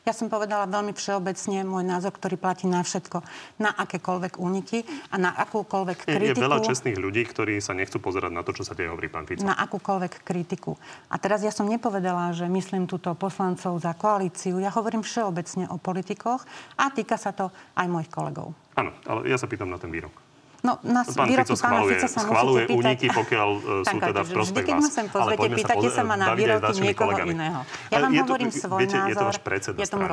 Ja som povedala veľmi všeobecne môj názor, ktorý platí na všetko. Na akékoľvek úniky a na akúkoľvek kritiku. Je veľa čestných ľudí, ktorí sa nechcú pozerať na to, čo sa deje, hovorí pán Fico. Na akúkoľvek kritiku. A teraz ja som nepovedala, že myslím túto poslancov za koalíciu. Ja hovorím všeobecne o politikoch a týka sa to aj mojich kolegov. Áno, ale ja sa pýtam na ten výrok. No, na pán výroky pána Fica sa musíte pýtať. Úniky, pokiaľ sú teda v prospech vás. Vždy, keď ma sem pozvete, pýtate sa ma na výroky niekoho iného. Ja vám hovorím svoj názor. Ja tomu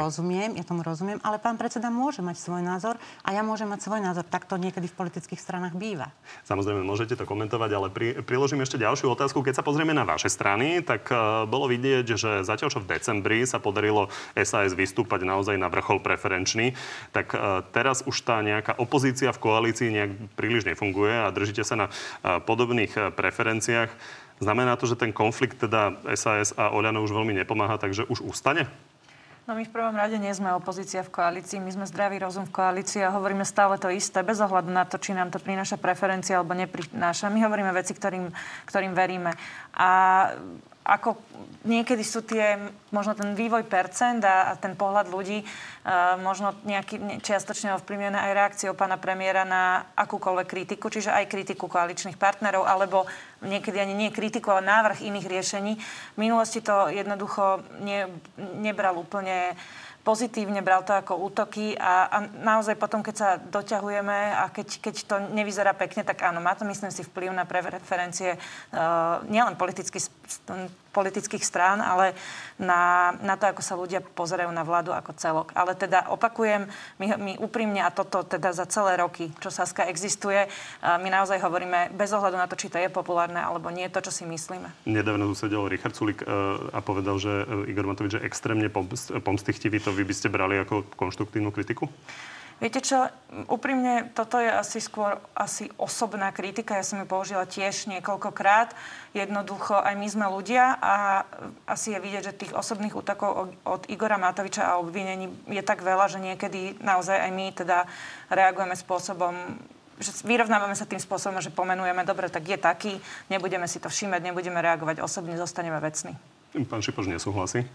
rozumiem, ale pán predseda môže mať svoj názor a ja môžem mať svoj názor. Tak to niekedy v politických stranách býva. Samozrejme, môžete to komentovať, ale priložím ešte ďalšiu otázku. Keď sa pozrieme na vaše strany, tak bolo vidieť, že zatiaľ, čo v decembri sa podarilo SAS vystúpať naozaj na vrchol preferenčný, tak teraz už tá nejaká opozícia v koalícii príliš nefunguje a držíte sa na podobných preferenciách. Znamená to, že ten konflikt teda SAS a Oľano už veľmi nepomáha, takže už ustane? No my v prvom rade nie sme opozícia v koalícii, my sme zdravý rozum v koalícii a hovoríme stále to isté, bez ohľadu na to, či nám to prináša preferencia alebo neprináša. My hovoríme veci, ktorým veríme. A ako niekedy sú tie, možno ten vývoj percent a ten pohľad ľudí, možno nejaký čiastočne ovplyvnené aj reakciou pána premiéra na akúkoľvek kritiku, čiže aj kritiku koaličných partnerov, alebo niekedy ani nie kritiku, ale návrh iných riešení. V minulosti to jednoducho nebral úplne pozitívne, bral to ako útoky a naozaj potom, keď sa doťahujeme a keď to nevyzerá pekne, tak áno, má to, myslím si, vplyv na preferencie nielen politických strán, ale na to, ako sa ľudia pozerajú na vládu ako celok. Ale teda opakujem, my úprimne, a toto teda za celé roky, čo Saska existuje, my naozaj hovoríme bez ohľadu na to, či to je populárne alebo nie, to, čo si myslíme. Nedávno usedel Richard Sulík a povedal, že Igor Matovič je extrémne pomstichtivý. To vy by ste brali ako konštruktívnu kritiku? Viete čo, úprimne, toto je skôr osobná kritika. Ja som ju použila tiež niekoľkokrát. Jednoducho, aj my sme ľudia a asi je vidieť, že tých osobných útokov od Igora Matoviča a obvinení je tak veľa, že niekedy naozaj aj my teda reagujeme spôsobom, že vyrovnávame sa tým spôsobom, že pomenujeme, dobre, tak je taký, nebudeme si to všímať, nebudeme reagovať osobne, zostaneme vecní. Pán Šipoš nesúhlasí?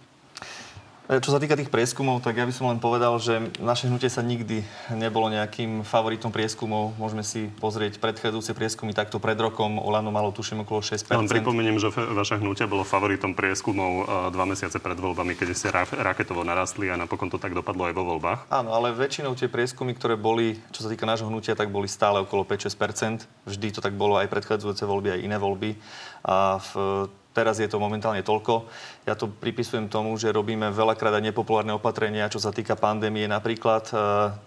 Čo sa týka tých prieskumov, tak ja by som len povedal, že naše hnutie sa nikdy nebolo nejakým favoritom prieskumov. Môžeme si pozrieť predchádzajúce prieskumy. Takto pred rokom Olano malo, tuším, okolo 6%. Len pripomeniem, že vaše hnutie bolo favoritom prieskumov 2 mesiace pred voľbami, keď ste raketovo narastli a napokon to tak dopadlo aj vo voľbách. Áno, ale väčšinou tie prieskumy, ktoré boli, čo sa týka nášho hnutia, tak boli stále okolo 5-6%. Vždy to tak bolo, aj predchádzajúce voľby, aj iné voľby. A teraz je to momentálne toľko. Ja to pripisujem tomu, že robíme veľakrát aj nepopulárne opatrenia, čo sa týka pandémie. Napríklad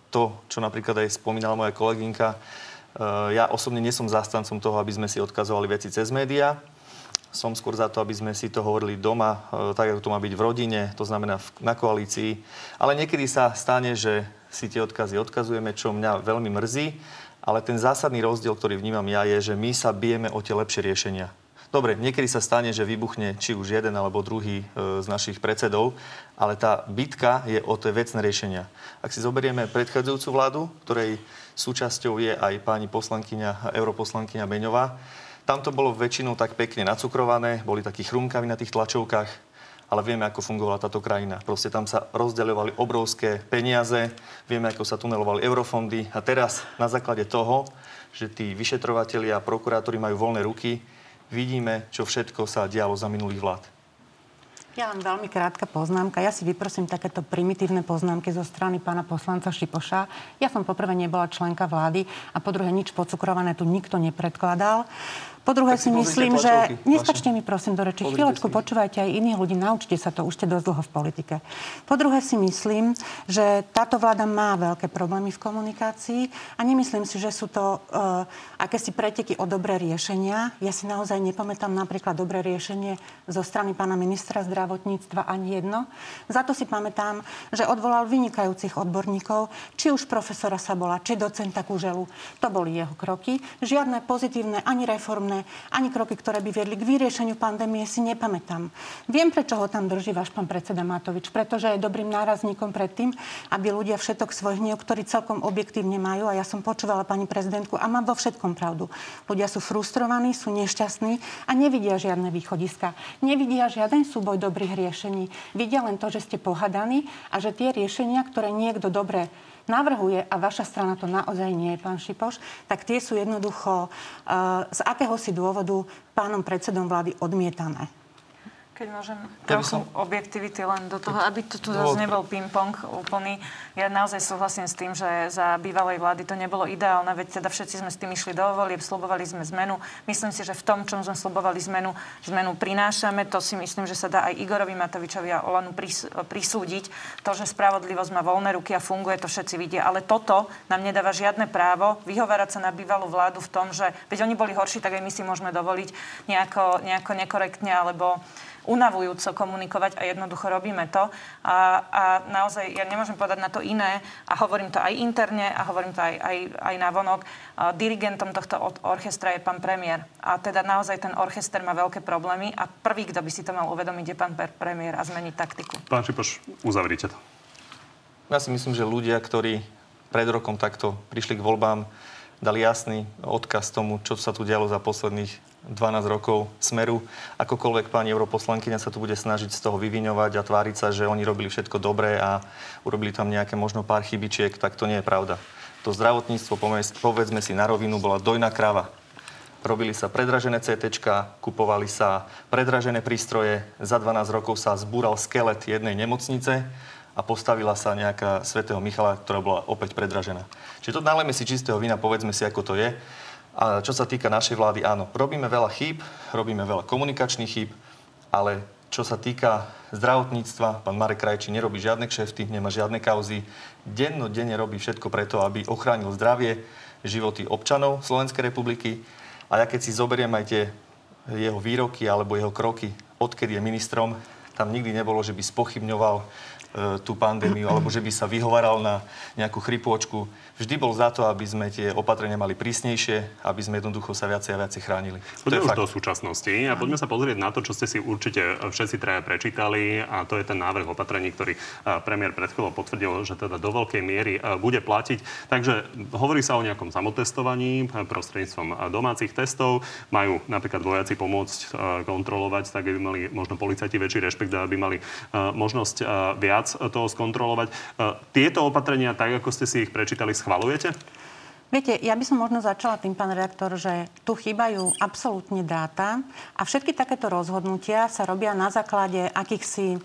to, čo napríklad aj spomínala moja kolegynka. Ja osobne nie som zastancom toho, aby sme si odkazovali veci cez médiá. Som skôr za to, aby sme si to hovorili doma, tak, ako to má byť v rodine, to znamená na koalícii. Ale niekedy sa stane, že si tie odkazy odkazujeme, čo mňa veľmi mrzí. Ale ten zásadný rozdiel, ktorý vnímam ja, je, že my sa bijeme o tie lepšie riešenia. Dobre, niekedy sa stane, že vybuchne či už jeden alebo druhý z našich predsedov, ale tá bitka je o tie vecné riešenia. Ak si zoberieme predchádzajúcu vládu, ktorej súčasťou je aj pani poslankyňa, europoslankyňa Beňová, tam to bolo väčšinou tak pekne nacukrované, boli takí chrumkaví na tých tlačovkách, ale vieme, ako fungovala táto krajina. Proste tam sa rozdeľovali obrovské peniaze, vieme, ako sa tunelovali eurofondy a teraz na základe toho, že tí vyšetrovatelia a prokurátori majú voľné ruky, vidíme, čo všetko sa dialo za minulých vlád. Ja len veľmi krátka poznámka. Ja si vyprosím takéto primitívne poznámky zo strany pána poslanca Šipoša. Ja som poprvé nebola členka vlády a po druhé nič podcukrované tu nikto nepredkladal. Po druhé si myslím, že... Nespačte mi prosím do reči. Chvíľočku počúvajte aj iných ľudí. Naučte sa to. Už ste dosť dlho v politike. Po druhé si myslím, že táto vláda má veľké problémy v komunikácii a nemyslím si, že sú to akési preteky o dobré riešenia. Ja si naozaj nepamätám napríklad dobré riešenie zo strany pána ministra zdravotníctva ani jedno. Za to si pamätám, že odvolal vynikajúcich odborníkov, či už profesora Sabola, či docenta Kuželu. To boli jeho kroky. Žiadne pozitívne, ani reformné, ani kroky, ktoré by viedli k vyriešeniu pandémie, si nepamätám. Viem, prečo ho tam drží váš pán predseda Matovič, pretože je dobrým nárazníkom pred tým, aby ľudia všetok svoj hniev, ktorý celkom objektívne majú, a ja som počúvala pani prezidentku a mám vo všetkom pravdu. Ľudia sú frustrovaní, sú nešťastní a nevidia žiadne východiska. Nevidia žiaden súboj dobrých riešení. Vidia len to, že ste pohadaní a že tie riešenia, ktoré niekto dobre navrhuje, a vaša strana to naozaj nie je, pán Šipoš, tak tie sú jednoducho z akéhosi dôvodu pánom predsedom vlády odmietané. Keď môžem trochu objektivity len do toho, aby to tu zase nebol ping-pong úplný. Ja naozaj súhlasím s tým, že za bývalej vlády to nebolo ideálne, veď teda všetci sme s tým išli do volieb, slubovali sme zmenu. Myslím si, že v tom, čom sme slubovali zmenu prinášame. To si myslím, že sa dá aj Igorovi Matovičovi a Olanu prisúdiť. To, že spravodlivosť má voľné ruky a funguje, to všetci vidia. Ale toto nám nedáva žiadne právo vyhovárať sa na bývalú vládu v tom, že veď oni boli horší, tak aj my si môžeme dovoliť nejako nekorektne alebo unavujúco komunikovať, a jednoducho robíme to. A naozaj, ja nemôžem povedať na to iné, a hovorím to aj interne, a hovorím to aj navonok. Dirigentom tohto orchestra je pán premiér. A teda naozaj ten orchester má veľké problémy a prvý, kto by si to mal uvedomiť, je pán premiér a zmeniť taktiku. Pán Šipoš, uzavrite to. Ja si myslím, že ľudia, ktorí pred rokom takto prišli k voľbám, dali jasný odkaz tomu, čo sa tu dialo za posledných 12 rokov Smeru. Akokoľvek pani europoslankyňa sa tu bude snažiť z toho vyviňovať a tváriť sa, že oni robili všetko dobré a urobili tam nejaké možno pár chybičiek, tak to nie je pravda. To zdravotníctvo, povedzme si na rovinu, bola dojná kráva. Robili sa predražené CTčka, kupovali sa predražené prístroje, za 12 rokov sa zbúral skelet jednej nemocnice a postavila sa nejaká svätého Michala, ktorá bola opäť predražená. Čiže to nalejme si čistého vína, povedzme si, ako to je. A čo sa týka našej vlády, áno, robíme veľa chýb, robíme veľa komunikačných chýb, ale čo sa týka zdravotníctva, pán Marek Krajčí nerobí žiadne kšefty, nemá žiadne kauzy. Dennodenne robí všetko preto, aby ochránil zdravie, životy občanov Slovenskej republiky. A ja keď si zoberiem aj tie jeho výroky alebo jeho kroky, odkedy je ministrom, tam nikdy nebolo, že by spochybňoval tú pandémiu, alebo že by sa vyhovaral na nejakú chrypôčku. Vždy bol za to, aby sme tie opatrenia mali prísnejšie, aby sme jednoducho sa viacej a viacej chránili. Poďme už do súčasnosti a poďme sa pozrieť na to, čo ste si určite všetci traja prečítali, a to je ten návrh opatrení, ktorý premiér pred chvíľou potvrdil, že teda do veľkej miery bude platiť. Takže hovorí sa o nejakom samotestovaní prostredníctvom domácich testov. Majú napríklad vojaci pomôcť kontrolovať, tak aby mali možno policajti väčší rešpekt, aby mali možnosť viac toho skontrolovať. Tieto opatrenia, tak ako ste si ich prečítali, schvaľujete? Viete, ja by som možno začala tým, pán redaktor, že tu chýbajú absolútne dáta a všetky takéto rozhodnutia sa robia na základe akýchsi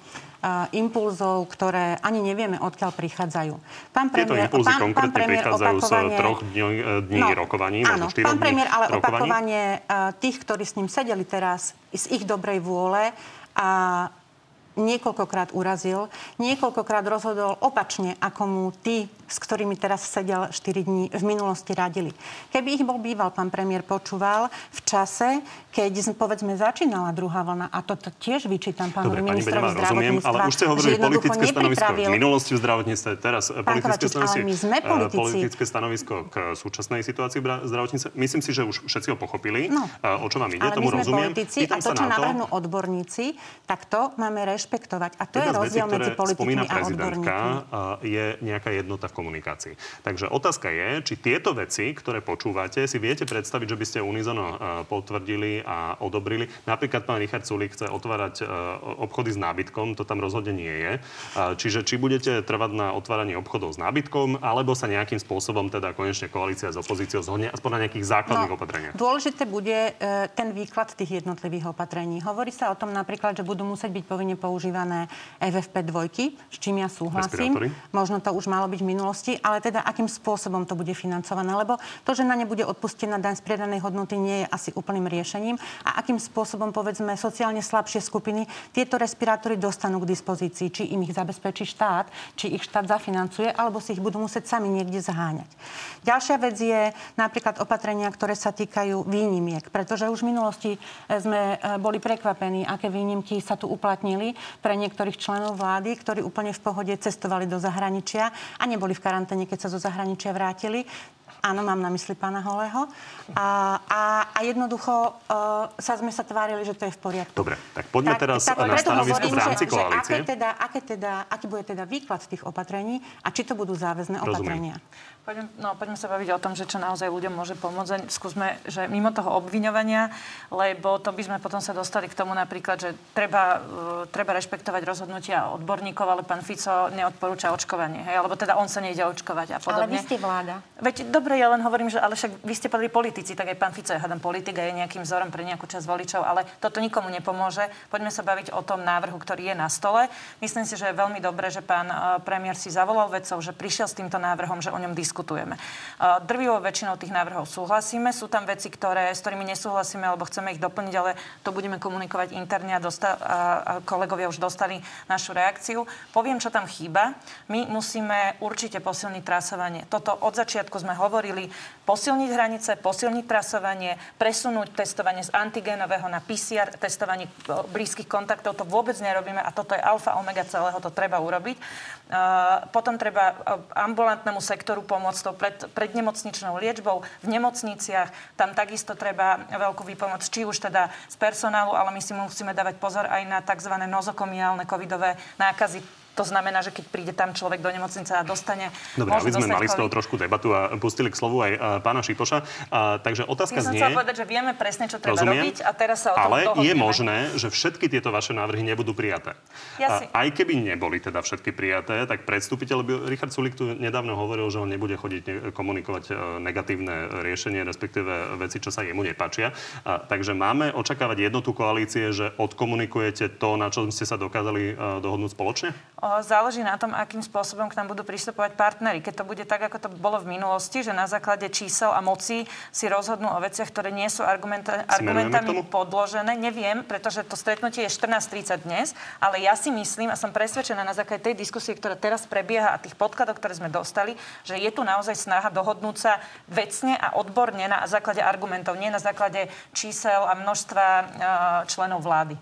impulzov, ktoré ani nevieme, odkiaľ prichádzajú. Tieto impulzy konkrétne prichádzajú z troch dní rokovaní. Áno, pán premiér, ale opakovanie tých, ktorí s ním sedeli teraz, z ich dobrej vôle a niekoľkokrát urazil, niekoľkokrát rozhodol opačne, ako mu tí, s ktorými teraz sedel 4 dní, v minulosti radili. Keby ich bol býval, pán premiér počúval v čase, keď, povedzme, začínala druhá vlna, a to tiež vyčítam pánovi ministrovi zdravotníctva. Ale už ste hovorili politické stanovisko v minulosti v zdravotníctve, teraz politické stanovisko. Ale my sme politici. Politické stanovisko k súčasnej situácii v zdravotníctve. Myslím si, že už všetci ho pochopili, o čo vám ide, tomu rozumiem. Ale my sme politici a to, čo navrhnú odborníci, tak to máme rešpektovať. A to je rozdiel medzi politikmi a odborníkmi. Je nejaká jednota v komunikácii. Takže otázka je, či tieto veci, ktoré počúvate, si viete predstaviť, že by ste unisono potvrdili a odobrili. Napríklad pán Richard Sulík chce otvárať obchody s nábytkom, to tam rozhodne nie je. Čiže či budete trvať na otváraní obchodov s nábytkom, alebo sa nejakým spôsobom teda konečne koalícia s opozíciou zhodne aspoň na nejakých základných opatreniach. Dôležité bude ten výklad tých jednotlivých opatrení. Hovorí sa o tom napríklad, že budú musieť byť povinne používané FFP2, s čím ja súhlasím. Respirátory? Možno to už malo byť v minulosti, ale teda akým spôsobom to bude financované, lebo to, že na ne bude odpustená daň z pridanej hodnoty, nie je asi úplným riešením. A akým spôsobom, povedzme, sociálne slabšie skupiny tieto respirátory dostanú k dispozícii, či im ich zabezpečí štát, či ich štát zafinancuje, alebo si ich budú musieť sami niekde zaháňať. Ďalšia vec je napríklad opatrenia, ktoré sa týkajú výnimiek, pretože už v minulosti sme boli prekvapení, aké výnimky sa tu uplatnili pre niektorých členov vlády, ktorí úplne v pohode cestovali do zahraničia a neboli v karanténe, keď sa zo zahraničia vrátili. Áno, mám na mysli pána Holého. A jednoducho sme sa tvárili, že to je v poriadku. Dobre, tak poďme teraz na stanovisko v rámci koalície. Aký bude teda výklad tých opatrení a či to budú záväzné opatrenia? Poďme sa baviť o tom, že čo naozaj ľuďom môže pomôcť. Skúsme, že mimo toho obviňovania, lebo to by sme potom sa dostali k tomu napríklad, že treba rešpektovať rozhodnutia odborníkov, ale pán Fico neodporúča očkovanie, hej? Alebo teda on sa nejde očkovať a podobne. Ale vy ste vláda. Veď, dobre, ja len hovorím, že ale však vy ste padli politici, tak aj pán Fico je hádam politik a je nejakým vzorom pre nejakú časť voličov, ale toto nikomu nepomôže. Poďme sa baviť o tom návrhu, ktorý je na stole. Myslím si, že je veľmi dobré, že pán premiér si zavolal vedcov, že prišiel s týmto návrhom, že o ňom diskutujeme. Drvivou väčšinou tých návrhov súhlasíme. Sú tam veci, s ktorými nesúhlasíme alebo chceme ich doplniť, ale to budeme komunikovať interne a kolegovia už dostali našu reakciu. Poviem, čo tam chýba. My musíme určite posilniť trasovanie. Toto od začiatku sme hovorili, posilniť hranice, posilniť trasovanie, presunúť testovanie z antigénového na PCR, testovanie blízkych kontaktov, to vôbec nerobíme a toto je alfa omega celého, to treba urobiť. Potom treba ambulantnému sektoru pomôcť tou prednemocničnou liečbou v nemocniciach, tam takisto treba veľkú výpomoc, či už teda z personálu, ale my si musíme dávať pozor aj na tzv. Nozokomiálne covidové nákazy. To znamená, že keď príde tam človek do nemocnice a dostane... Dobre, aby sme mali z toho trošku debatu a pustili k slovu aj pána Šipoša. Takže otázka znie... Ja som chcel povedať, že vieme presne, čo treba robiť a teraz sa o tom dohodneme. Ale je možné, že všetky tieto vaše návrhy nebudú prijaté. Aj keby neboli teda všetky prijaté, tak predstúpite, lebo Richard Sulík tu nedávno hovoril, že on nebude chodiť komunikovať negatívne riešenie, respektíve veci, čo sa jemu nepáčia. Takže máme očakávať jednotu koalície, že odkomunikujete to, na čo ste sa dokázali dohodnúť spoločne? Záleží na tom, akým spôsobom k nám budú pristupovať partneri. Keď to bude tak, ako to bolo v minulosti, že na základe čísel a moci si rozhodnú o veciach, ktoré nie sú argumentami podložené, neviem, pretože to stretnutie je 14:30 dnes, ale ja si myslím a som presvedčená na základe tej diskusie, ktorá teraz prebieha a tých podkladov, ktoré sme dostali, že je tu naozaj snaha dohodnúť sa vecne a odborne na základe argumentov, nie na základe čísel a množstva členov vlády.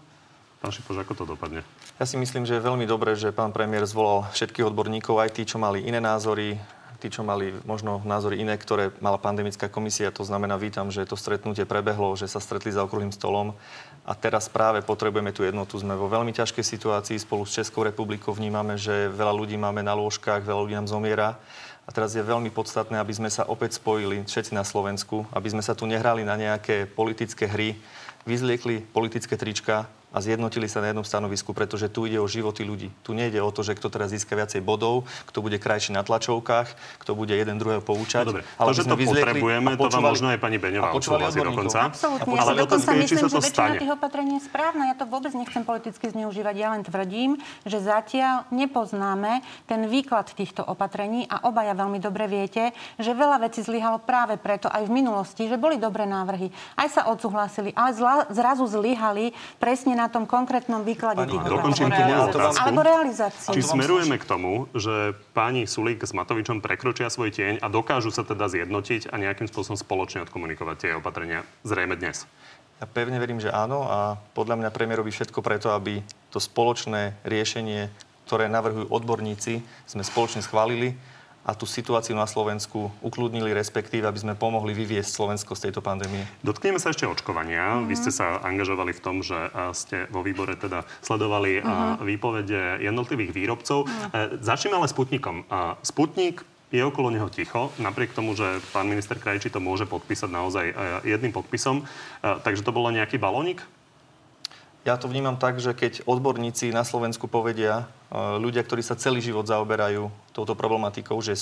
Pán Šipoš, ako to dopadne? Ja si myslím, že je veľmi dobré, že pán premiér zvolal všetkých odborníkov, aj tí, čo mali iné názory, tí, čo mali možno názory iné, ktoré mala pandemická komisia. To znamená, vítam, že to stretnutie prebehlo, že sa stretli za okrúhlym stolom a teraz práve potrebujeme tú jednotu. Sme vo veľmi ťažkej situácii, spolu s Českou republikou vnímame, že veľa ľudí máme na lôžkach, veľa ľudí nám zomiera. A teraz je veľmi podstatné, aby sme sa opäť spojili všetci na Slovensku, aby sme sa tu nehrali na nejaké politické hry, vyzliekli politické trička a zjednotili sa na jednom stanovisku, pretože tu ide o životy ľudí. Tu nejde o to, že kto teraz získa viacej bodov, kto bude krajší na tlačovkách, kto bude jeden druhého poučať. No, dobre, ale to, že to potrebujeme, to vám možno aj pani Beňová súhlasí dokonca. Absolutne, ale dokonca myslím, že väčšina tých opatrení je správna. Ja to vôbec nechcem politicky zneužívať. Ja len tvrdím, že zatiaľ nepoznáme ten výklad týchto opatrení a obaja veľmi dobre viete, že veľa vecí zlyhalo práve preto aj v minulosti, že boli dobré návrhy. Aj sa odsúhlasili, ale zrazu zlyhali presne na tom konkrétnom výklade tých otázku, alebo realizáciu. Či smerujeme k tomu, že páni Sulík s Matovičom prekročia svoj tieň a dokážu sa teda zjednotiť a nejakým spôsobom spoločne odkomunikovať tie opatrenia zrejme dnes? Ja pevne verím, že áno a podľa mňa premiér robí všetko preto, aby to spoločné riešenie, ktoré navrhujú odborníci, sme spoločne schválili a tú situáciu na Slovensku ukludnili, respektíve, aby sme pomohli vyviesť Slovensko z tejto pandémie. Dotkneme sa ešte očkovania. Vy ste sa angažovali v tom, že ste vo výbore teda sledovali výpovede jednotlivých výrobcov. Začneme ale Sputnikom. Sputnik je okolo neho ticho, napriek tomu, že pán minister Krajčí to môže podpísať naozaj jedným podpisom. Takže to bolo nejaký balónik? Ja to vnímam tak, že keď odborníci na Slovensku povedia, ľudia, ktorí sa celý život zaoberajú touto problematikou, že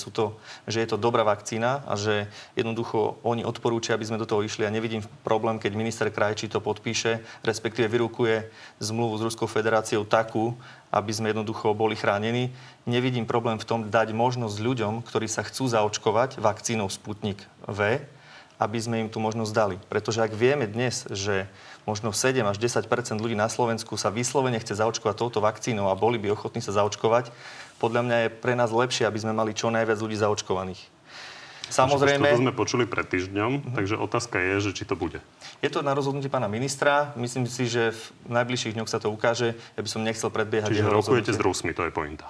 je to dobrá vakcína a že jednoducho oni odporúčia, aby sme do toho išli. Ja nevidím problém, keď minister Krajčí to podpíše, respektíve vyrukuje zmluvu s Ruskou federáciou takú, aby sme jednoducho boli chránení. Nevidím problém v tom dať možnosť ľuďom, ktorí sa chcú zaočkovať vakcínou Sputnik V, aby sme im tú možnosť dali. Pretože ak vieme dnes, že možno 7 až 10 % ľudí na Slovensku sa vyslovene chce zaočkovať touto vakcínou a boli by ochotní sa zaočkovať, podľa mňa je pre nás lepšie, aby sme mali čo najviac ľudí zaočkovaných. Samozrejme... To sme počuli pred týždňom, takže otázka je, že či to bude. Je to na rozhodnutí pána ministra. Myslím si, že v najbližších dňoch sa to ukáže. Ja by som nechcel predbiehať jeho rozhodnutie. Čiže rokujete s Rusmi, to je pointa.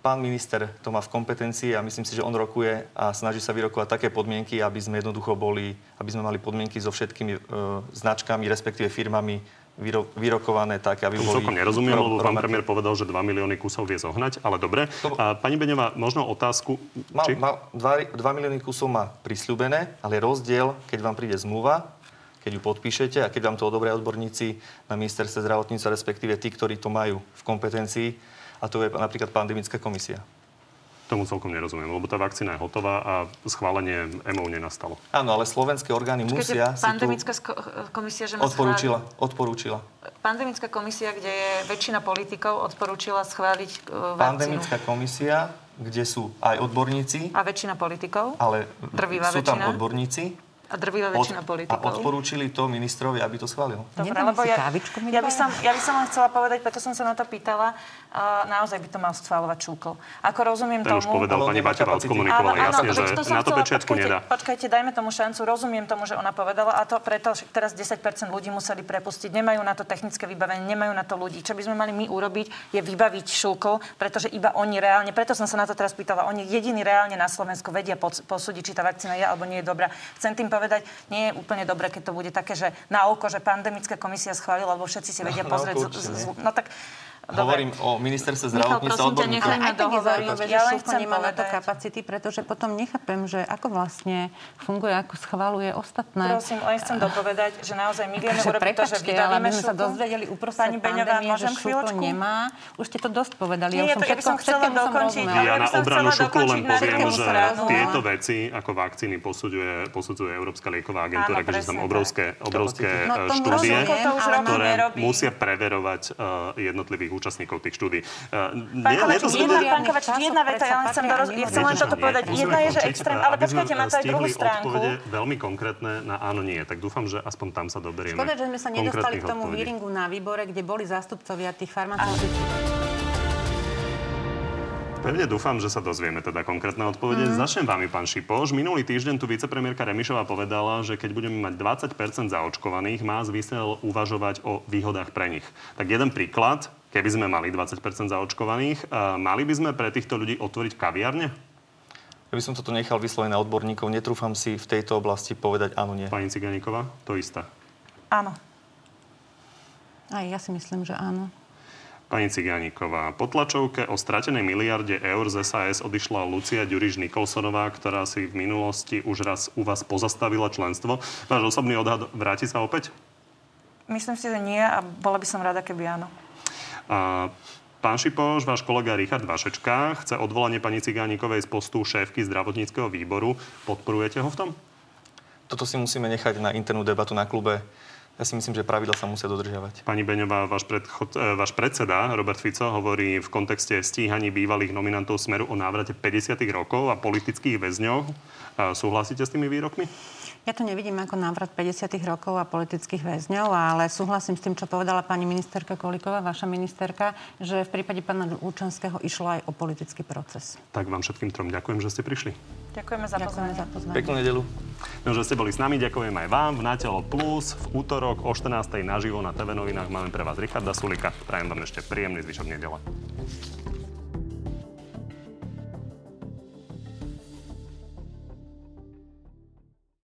Pán minister to má v kompetencii a myslím si, že on rokuje a snaží sa vyrokovať také podmienky, aby sme jednoducho boli, aby sme mali podmienky so všetkými značkami, respektíve firmami vyrokované tak, aby boli... Celkom nerozumiem, lebo pán premiér povedal, že 2 milióny kusov vie zohnať, ale dobre. A pani Beňová, možno otázku... 2 milióny kusov má prisľúbené, ale rozdiel, keď vám príde zmluva, keď ju podpíšete a keď vám to odobria odborníci na ministerstve zdravotníctva, respektíve tí, ktorí to majú v kompetencii. A to je napríklad pandemická komisia. Tomu celkom nerozumiem, lebo tá vakcína je hotová a schválenie EMA nenastalo. Áno, ale slovenské orgány musia... Pandemická komisia, že má odporúčila. Pandemická komisia, kde je väčšina politikov, odporúčila schváliť vakcínu. Pandemická komisia, kde sú aj odborníci... A väčšina politikov. Ale sú tam odborníci... A drvivá väčšina politikov. A odporúčili to ministrovi, aby to schválil. Dobre, lebo ja by som len chcela povedať, preto som sa na to pýtala, naozaj by to mal schváľovať Čúkl. Ako rozumiem tomu... Ten už povedal, pani Baťová odkomunikovala jasne, že na to pečiatku nedá. Počkajte, dajme tomu šancu, rozumiem tomu, že ona povedala a to preto, že teraz 10% ľudí museli prepustiť, nemajú na to technické vybavenie, nemajú na to ľudí. Čo by sme mali my urobiť, je vybaviť Čúkl, pretože iba oni reálne, preto som sa na to teraz pýtala, oni jediní reálne na Slovensku vedia posúdiť, či tá vakcína je alebo nie je dobrá. Chcem tým povedať, nie je úplne dobré, keď to bude také, že na oko, že pandemická komisia schválila, lebo všetci si vedia pozrieť. No tak... Hovorím dobre. O ministerstve zdravotníctva odborníkov. Michal, prosím ťa, nechajme dohovoriť. Ja len chcem povedať to kapacity, pretože potom nechápem, že ako vlastne funguje, ako schvaľuje ostatné. Prosím, len chcem dopovedať, že naozaj my vieme urobiť to, že vydavíme Šuku. Sa dozvedeli uprostred pandémie, že Šuku nemá. Už ste to dosť povedali. Nie, ja to ja by som chcela dokončiť. Ja na obranu Šuku len poviem, že tieto veci, ako vakcíny, posudzuje Európska lieková agentúra, keďže tam obrovské štúdie, ktoré musia preverovať jednotlivých účastníkov tých štúdií. Pán Kovač, jedna veta, ja len chcem toto povedať. Jedna je, že extrém, ale počkajte, má to aj druhú stránku. Odpovede veľmi konkrétne na áno, nie. Tak dúfam, že aspoň tam sa doberieme. Škoda, že sme sa nedostali k tomu hearingu na výbore, kde boli zástupcovia tých farmaceutických. Pevne dúfam, že sa dozvieme teda konkrétne odpovede. Začnem vami, pán Šipoš. Minulý týždeň tu vicepremiérka Remišová povedala, že keď budeme mať 20% zaočkovaných, má zmysel uvažovať o výhodách pre nich. Tak jeden príklad, keby sme mali 20% zaočkovaných, mali by sme pre týchto ľudí otvoriť kaviarne? Ja by som toto nechal vyslovene na odborníkov. Netrúfam si v tejto oblasti povedať áno, nie. Pani Cikániková, to isté. Áno. Aj ja si myslím, že áno. Pani Cigániková, po tlačovke o stratenej miliarde eur z SAS odišla Lucia Ďuriš-Nikolsonová, ktorá si v minulosti už raz u vás pozastavila členstvo. Váš osobný odhad, vráti sa opäť? Myslím si, že nie a bola by som rada, keby áno. Pán Šipoš, váš kolega Richard Vašečka chce odvolanie pani Cigánikovej z postu šéfky zdravotníckeho výboru. Podporujete ho v tom? Toto si musíme nechať na internú debatu na klube. Ja si myslím, že pravidla sa musia dodržiavať. Pani Beňová, váš predseda Robert Fico hovorí v kontexte stíhaní bývalých nominantov Smeru o návrate 50. rokov a politických väzňov. Súhlasíte s tými výrokmi? Ja to nevidím ako návrat 50. rokov a politických väzňov, ale súhlasím s tým, čo povedala pani ministerka Koliková, vaša ministerka, že v prípade pána Učenského išlo aj o politický proces. Tak vám všetkým trom ďakujem, že ste prišli. Ďakujeme za pozvanie. Peknú nedeľu. No, že ste boli s nami, ďakujem aj vám. V Na Telo Plus v útorok o 14.00 naživo na TV novinách máme pre vás Richarda Sulíka. Prajem vám ešte príjemný zvyšok nedele.